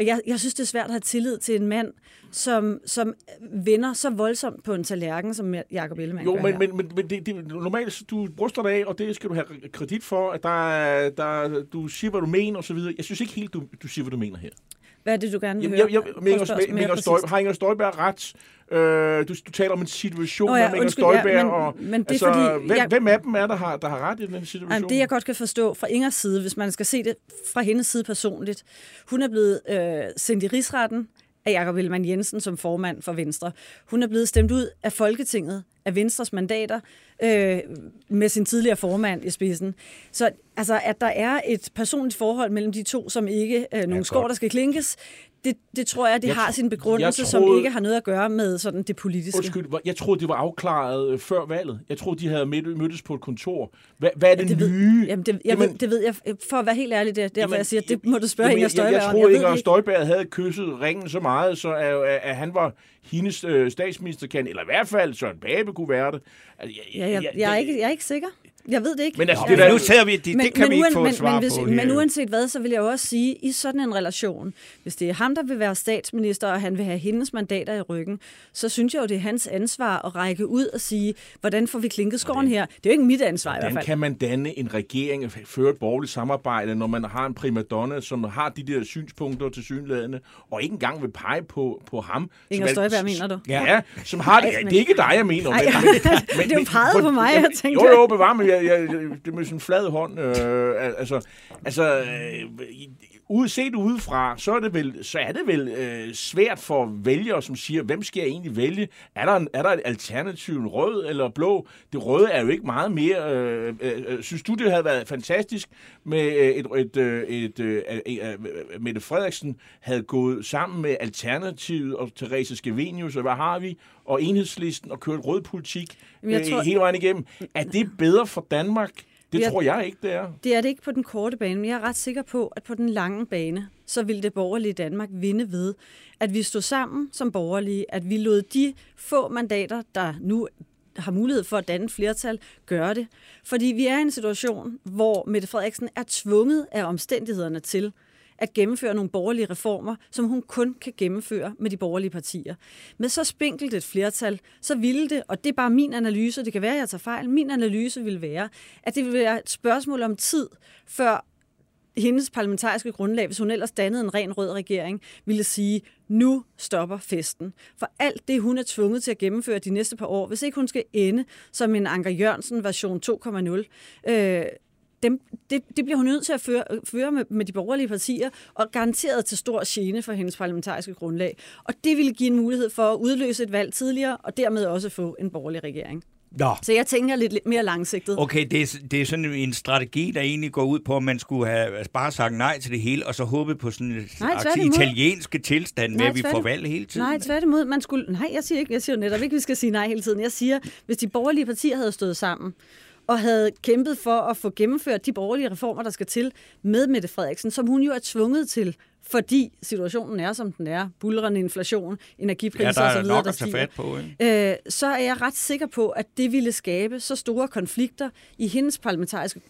Og jeg synes, det er svært at have tillid til en mand, som vender så voldsomt på en tallerken, som Jakob Ellemann gør. Jo, men det, normalt, du bryster dig af, og det skal du have kredit for, at du siger, hvad du mener osv. Jeg synes ikke helt, du siger, hvad du mener her. Hvad er det, du gerne vil høre? Har Inger Støjberg ret? Du taler om en situation med Inger Støjberg, hvem af dem er, der har ret i den situation? Jamen, det jeg godt kan forstå fra Ingers side, hvis man skal se det fra hendes side personligt. Hun er blevet sendt i rigsretten af Jakob Ellemann Jensen som formand for Venstre. Hun er blevet stemt ud af Folketinget af Venstres mandater med sin tidligere formand i spidsen. Så altså, at der er et personligt forhold mellem de to, som ikke nogle skår, der skal klinkes, det tror jeg har sin begrundelse, som ikke har noget at gøre med sådan det politiske. Undskyld, jeg troede, det var afklaret før valget. Jeg troede, de havde mødtes på et kontor. Hvad er det nye? Det ved jeg. For at være helt ærlig, det er derfor, jeg siger, det må du spørge Inger Støjberg. Jeg troede ikke, at Støjberg havde kysset ringen så meget, så at han var hendes statsministerkandidat, eller i hvert fald Søren Pape kunne være det. Altså, jeg er ikke sikker. Jeg ved det ikke. Men altså, nu ser vi, det kan vi ikke få et svar på. Men uanset hvad, så vil jeg også sige, i sådan en relation, hvis det er ham, der vil være statsminister, og han vil have hendes mandater i ryggen, så synes jeg jo, det er hans ansvar at række ud og sige, hvordan får vi klinket skoven her? Det er jo ikke mit ansvar i hvert fald. Hvordan kan man danne en regering og føre et borgerligt samarbejde, når man har en primadonna, som har de der synspunkter til synlædende, og ikke engang vil pege på ham? Inger Støjberg, mener du? Ja, som har det. Det er ikke dig, jeg mener. Det er jo peget på mig, jeg tænkte. Jo, bevar mig. Det med sådan en flad hånd. Set udefra, så er det vel svært for vælgere, som siger, hvem skal jeg egentlig vælge? Er der et alternativ, rød eller blå? Det røde er jo ikke meget mere. Synes du, det havde været fantastisk, med at Mette Frederiksen havde gået sammen med Alternativet og Therese Skavenius, og hvad har vi? Og Enhedslisten og kørt rød politik hele vejen igennem. Er det bedre for Danmark? Det tror jeg ikke, det er. Det er det ikke på den korte bane, men jeg er ret sikker på, at på den lange bane, så ville det borgerlige Danmark vinde ved, at vi stod sammen som borgerlige, at vi lod de få mandater, der nu har mulighed for at danne flertal, gøre det. Fordi vi er i en situation, hvor Mette Frederiksen er tvunget af omstændighederne til at gennemføre nogle borgerlige reformer, som hun kun kan gennemføre med de borgerlige partier. Med så spinkelt et flertal, så ville det, og det er bare min analyse, det kan være, at jeg tager fejl, min analyse ville være, at det ville være et spørgsmål om tid, før hendes parlamentariske grundlag, hvis hun ellers dannede en ren rød regering, ville sige, nu stopper festen. For alt det, hun er tvunget til at gennemføre de næste par år, hvis ikke hun skal ende som en Anker Jørgensen version 2.0, det bliver hun nødt til at føre med de borgerlige partier, og garanteret til stor gene for hendes parlamentariske grundlag. Og det ville give en mulighed for at udløse et valg tidligere, og dermed også få en borgerlig regering. Nå. Så jeg tænker lidt mere langsigtet. Okay, det er sådan en strategi, der egentlig går ud på, at man skulle have bare sagt nej til det hele, og så håbe på sådan en italienske tilstand med, at vi får valg hele tiden. Nej, tværtimod. Jeg siger jo netop ikke, vi skal sige nej hele tiden. Jeg siger, hvis de borgerlige partier havde stået sammen, og havde kæmpet for at få gennemført de borgerlige reformer, der skal til med Mette Frederiksen, som hun jo er tvunget til, fordi situationen er, som den er. Buldrende inflation, energipriser osv. Der stiger. Så er jeg ret sikker på, at det ville skabe så store konflikter i hendes parlamentariske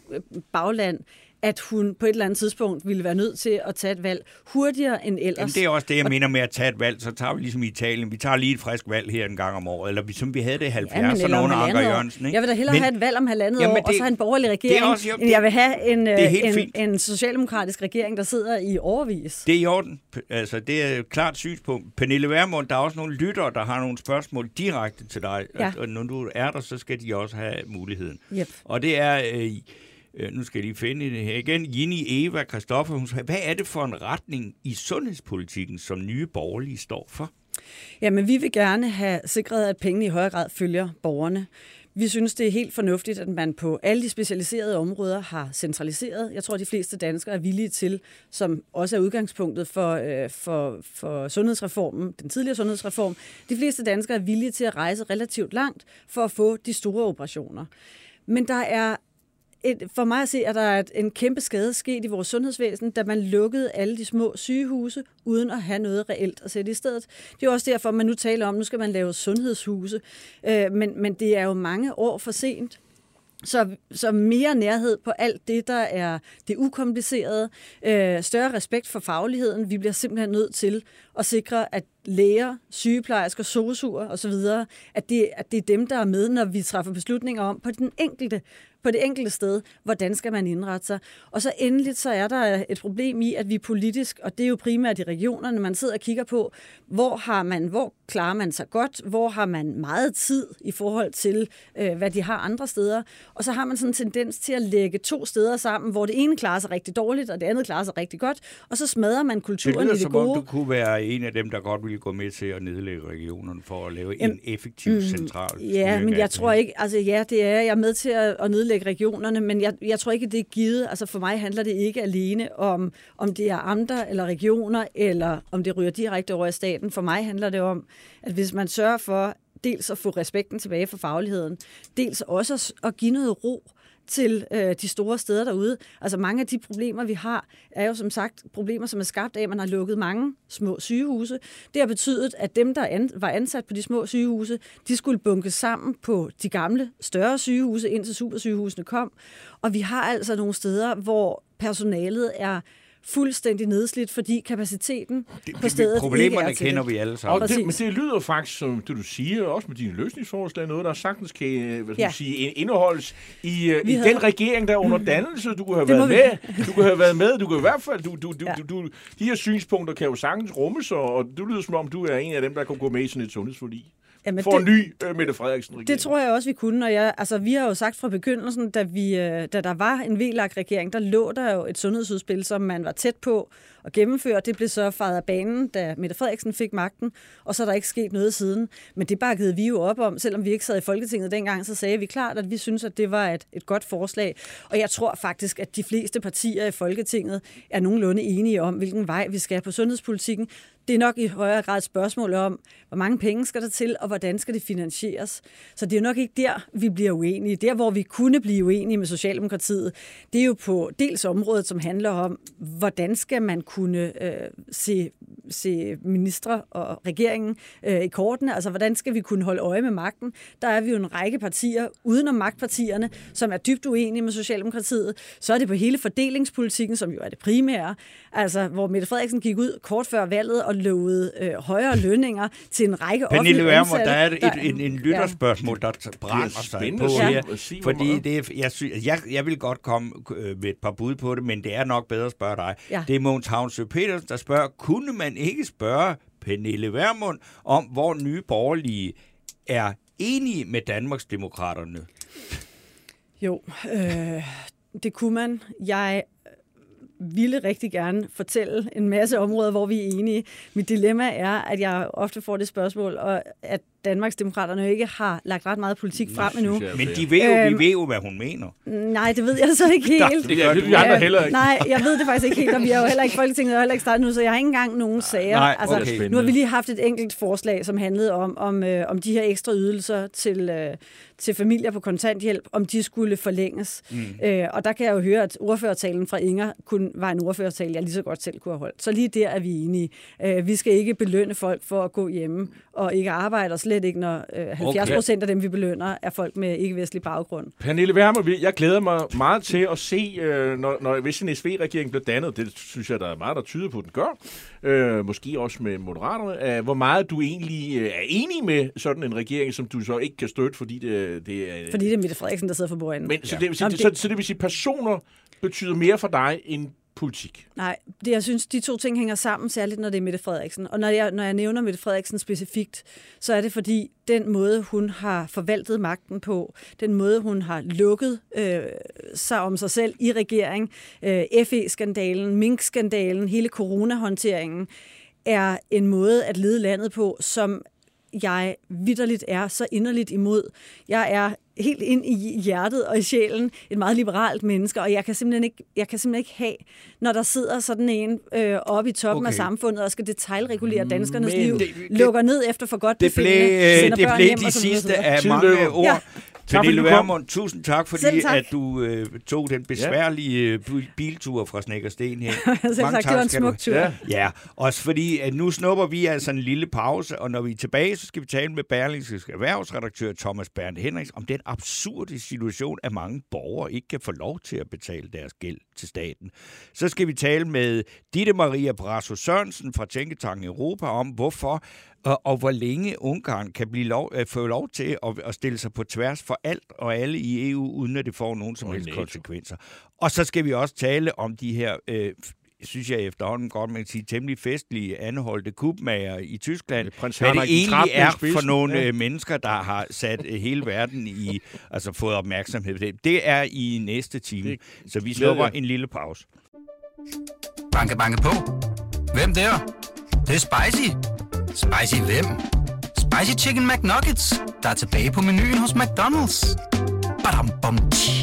bagland, at hun på et eller andet tidspunkt ville være nødt til at tage et valg hurtigere end ellers. Jamen, det er også det, jeg mener med at tage et valg. Så tager vi ligesom Italien. Vi tager lige et frisk valg her en gang om året. Eller som vi havde det i 70'erne under Anker Jørgensen. Ikke? Jeg vil da hellere have et valg om halvandet år, og så have en borgerlig regering, end jeg vil have en socialdemokratisk regering, der sidder i årevis. Det er i orden. Altså, det er et klart synspunkt. Pernille Vermund, der er også nogle lyttere, der har nogle spørgsmål direkte til dig. Ja. Og når du er der, så skal de også have muligheden. Yep. Og det er... nu skal jeg lige finde det her igen. Jenny Eva Kristoffer, hun siger, hvad er det for en retning i sundhedspolitikken, som Nye Borgerlige står for? Jamen, vi vil gerne have sikret, at pengene i højere grad følger borgerne. Vi synes, det er helt fornuftigt, at man på alle de specialiserede områder har centraliseret. Jeg tror, de fleste danskere er villige til, som også er udgangspunktet for sundhedsreformen, den tidligere sundhedsreform, de fleste danskere er villige til at rejse relativt langt for at få de store operationer. Men der er For mig at se, at der er en kæmpe skade sket i vores sundhedsvæsen, da man lukkede alle de små sygehuse, uden at have noget reelt at sætte i stedet. Det er også derfor, man nu taler om, at nu skal man lave sundhedshuse. Men det er jo mange år for sent. Så mere nærhed på alt det, der er det ukomplicerede, større respekt for fagligheden. Vi bliver simpelthen nødt til at sikre, at læger, sygeplejersker, sosuer osv., at det er dem, der er med, når vi træffer beslutninger om på det enkelte sted, hvordan skal man indrette sig. Og så endeligt, så er der et problem i, at vi politisk, og det er jo primært i regionerne, man sidder og kigger på, hvor klarer man sig godt, hvor har man meget tid i forhold til, hvad de har andre steder. Og så har man sådan en tendens til at lægge to steder sammen, hvor det ene klarer sig rigtig dårligt, og det andet klarer sig rigtig godt, og så smadrer man kulturen i det gode. Det lyder, som om du kunne være en af dem, der godt ville gå med til at nedlægge regionerne for at lave en effektiv central. Ja, men jeg tror ikke, altså ja, det er jeg er med til at nedlægge regionerne, men jeg tror ikke, det er givet. Altså for mig handler det ikke alene om det er amter eller regioner, eller om det ryger direkte over i staten. For mig handler det om, at hvis man sørger for dels at få respekten tilbage for fagligheden, dels også at give noget ro til de store steder derude. Altså mange af de problemer, vi har, er jo som sagt problemer, som er skabt af, at man har lukket mange små sygehuse. Det har betydet, at dem, der var ansat på de små sygehuse, de skulle bunkes sammen på de gamle, større sygehuse, indtil supersygehusene kom. Og vi har altså nogle steder, hvor personalet er fuldstændig nedslidt, fordi kapaciteten på stedet problemerne kender vi alle sammen. Og men det lyder faktisk, som det du siger, også med dine løsningsforslag, noget, der sagtens kan indeholdes i den regering, der er under dannelse. Du kunne have været med. Du kunne have været med. Du kan i hvert fald... De her synspunkter kan jo sagtens rummes, og du lyder som om, du er en af dem, der kan gå med i sådan et sundhedsforlig. Jamen for en ny Mette Frederiksen-regering. Det tror jeg også, vi kunne. Og vi har jo sagt fra begyndelsen, da der var en VLAK-regering, der lå der jo et sundhedsudspil, som man var tæt på at gennemføre. Det blev så fejet af banen, da Mette Frederiksen fik magten, og så er der ikke sket noget siden. Men det bakkede vi jo op om. Selvom vi ikke sad i Folketinget dengang, så sagde vi klart, at vi synes, at det var et godt forslag. Og jeg tror faktisk, at de fleste partier i Folketinget er nogenlunde enige om, hvilken vej vi skal på sundhedspolitikken. Det er nok i højere grad et spørgsmål om, hvor mange penge skal der til, og hvordan skal det finansieres. Så det er nok ikke der, vi bliver uenige. Der, hvor vi kunne blive uenige med Socialdemokratiet, det er jo på dels området, som handler om, hvordan skal man kunne se ministre og regeringen i kortene. Altså, hvordan skal vi kunne holde øje med magten? Der er vi jo en række partier udenom magtpartierne, som er dybt uenige med Socialdemokratiet. Så er det på hele fordelingspolitikken, som jo er det primære. Altså, hvor Mette Frederiksen gik ud kort før valget og lovede højere lønninger til en række offentlige ansatte. Der er en lytterspørgsmål, der brænder sig på her. Fordi jeg vil godt komme med et par bud på det, men det er nok bedre at spørge dig. Ja. Det er Mogens Havnsøe-Petersen, der spørger, kunne man ikke spørge Pernille Vermund om, hvor Nye Borgerlige er enige med Danmarksdemokraterne? Jo, det kunne man. Jeg ville rigtig gerne fortælle en masse områder, hvor vi er enige. Mit dilemma er, at jeg ofte får det spørgsmål, og at Danmarksdemokraterne ikke har lagt ret meget politik frem endnu. Men de ved jo, vi ved jo, hvad hun mener. Nej, det ved jeg så ikke helt. Det gør jeg heller ikke. Nej, jeg ved det faktisk ikke helt, og vi er jo heller ikke Folketinget, og heller ikke startet nu, så jeg har ikke engang nogen sager. Nej, okay. Altså, nu har vi lige haft et enkelt forslag, som handlede om de her ekstra ydelser til familier på kontanthjælp, om de skulle forlænges. Og der kan jeg jo høre, at ordførertalen fra Inger var en ordførertale, jeg lige så godt selv kunne have holdt. Så lige der er vi enige. Vi skal ikke belønne folk for at gå hjemme og ikke arbejde og slet ikke, når 70% af dem, vi belønner, er folk med ikke-vestlig baggrund. Pernille Vermund, jeg glæder mig meget til at se, hvis en SV-regering bliver dannet, det synes jeg, der er meget, der tyder på, den gør, måske også med Moderaterne, hvor meget du egentlig er enig med sådan en regering, som du så ikke kan støtte, fordi det er Mette Frederiksen, der sidder for bordenden. Men, så det vil sige, personer betyder mere for dig end politik. Nej, jeg synes, de to ting hænger sammen, særligt når det er Mette Frederiksen. Og når jeg nævner Mette Frederiksen specifikt, så er det fordi, den måde, hun har forvaltet magten på, den måde, hun har lukket sig om sig selv i regering, FE-skandalen, Mink-skandalen, hele coronahåndteringen, er en måde at lede landet på, som jeg vitterligt er så inderligt imod. Jeg er helt ind i hjertet og i sjælen et meget liberalt menneske, og jeg kan simpelthen ikke have, når der sidder sådan en oppe i toppen af samfundet og skal detailregulere danskernes liv, lukker ned efter for godt befindende, sender børn hjem og så videre. Det blev de sidste af mange ord. Pernille Vermund, tusind tak, fordi tak. At du tog den besværlige biltur fra Snekkersten her. Mange tak, det var en smuk tur. Ja, også fordi, at nu snupper vi altså en lille pause, og når vi er tilbage, så skal vi tale med Berlingskes erhvervsredaktør Thomas Berndt Henriksen om den absurde situation, at mange borgere ikke kan få lov til at betale deres gæld til staten. Så skal vi tale med Ditte Maria Brasso Sørensen fra Tænketanken Europa om, hvorfor og hvor længe Ungarn kan blive få lov til at stille sig på tværs for alt og alle i EU, uden at det får nogen som helst konsekvenser. Og så skal vi også tale om de her, synes jeg efterhånden godt, man kan sige, temmelig festlige anholdte kupmager i Tyskland. Hvad det egentlig er for nogle mennesker, der har sat hele verden i, altså fået opmærksomhed på det. Det er i næste time, så vi slår en lille pause. Banke, banke på. Hvem der? Det er spicy. Spicy hvem? Spicy Chicken McNuggets, der er tilbage på menuen hos McDonald's. Badum, bom, tji.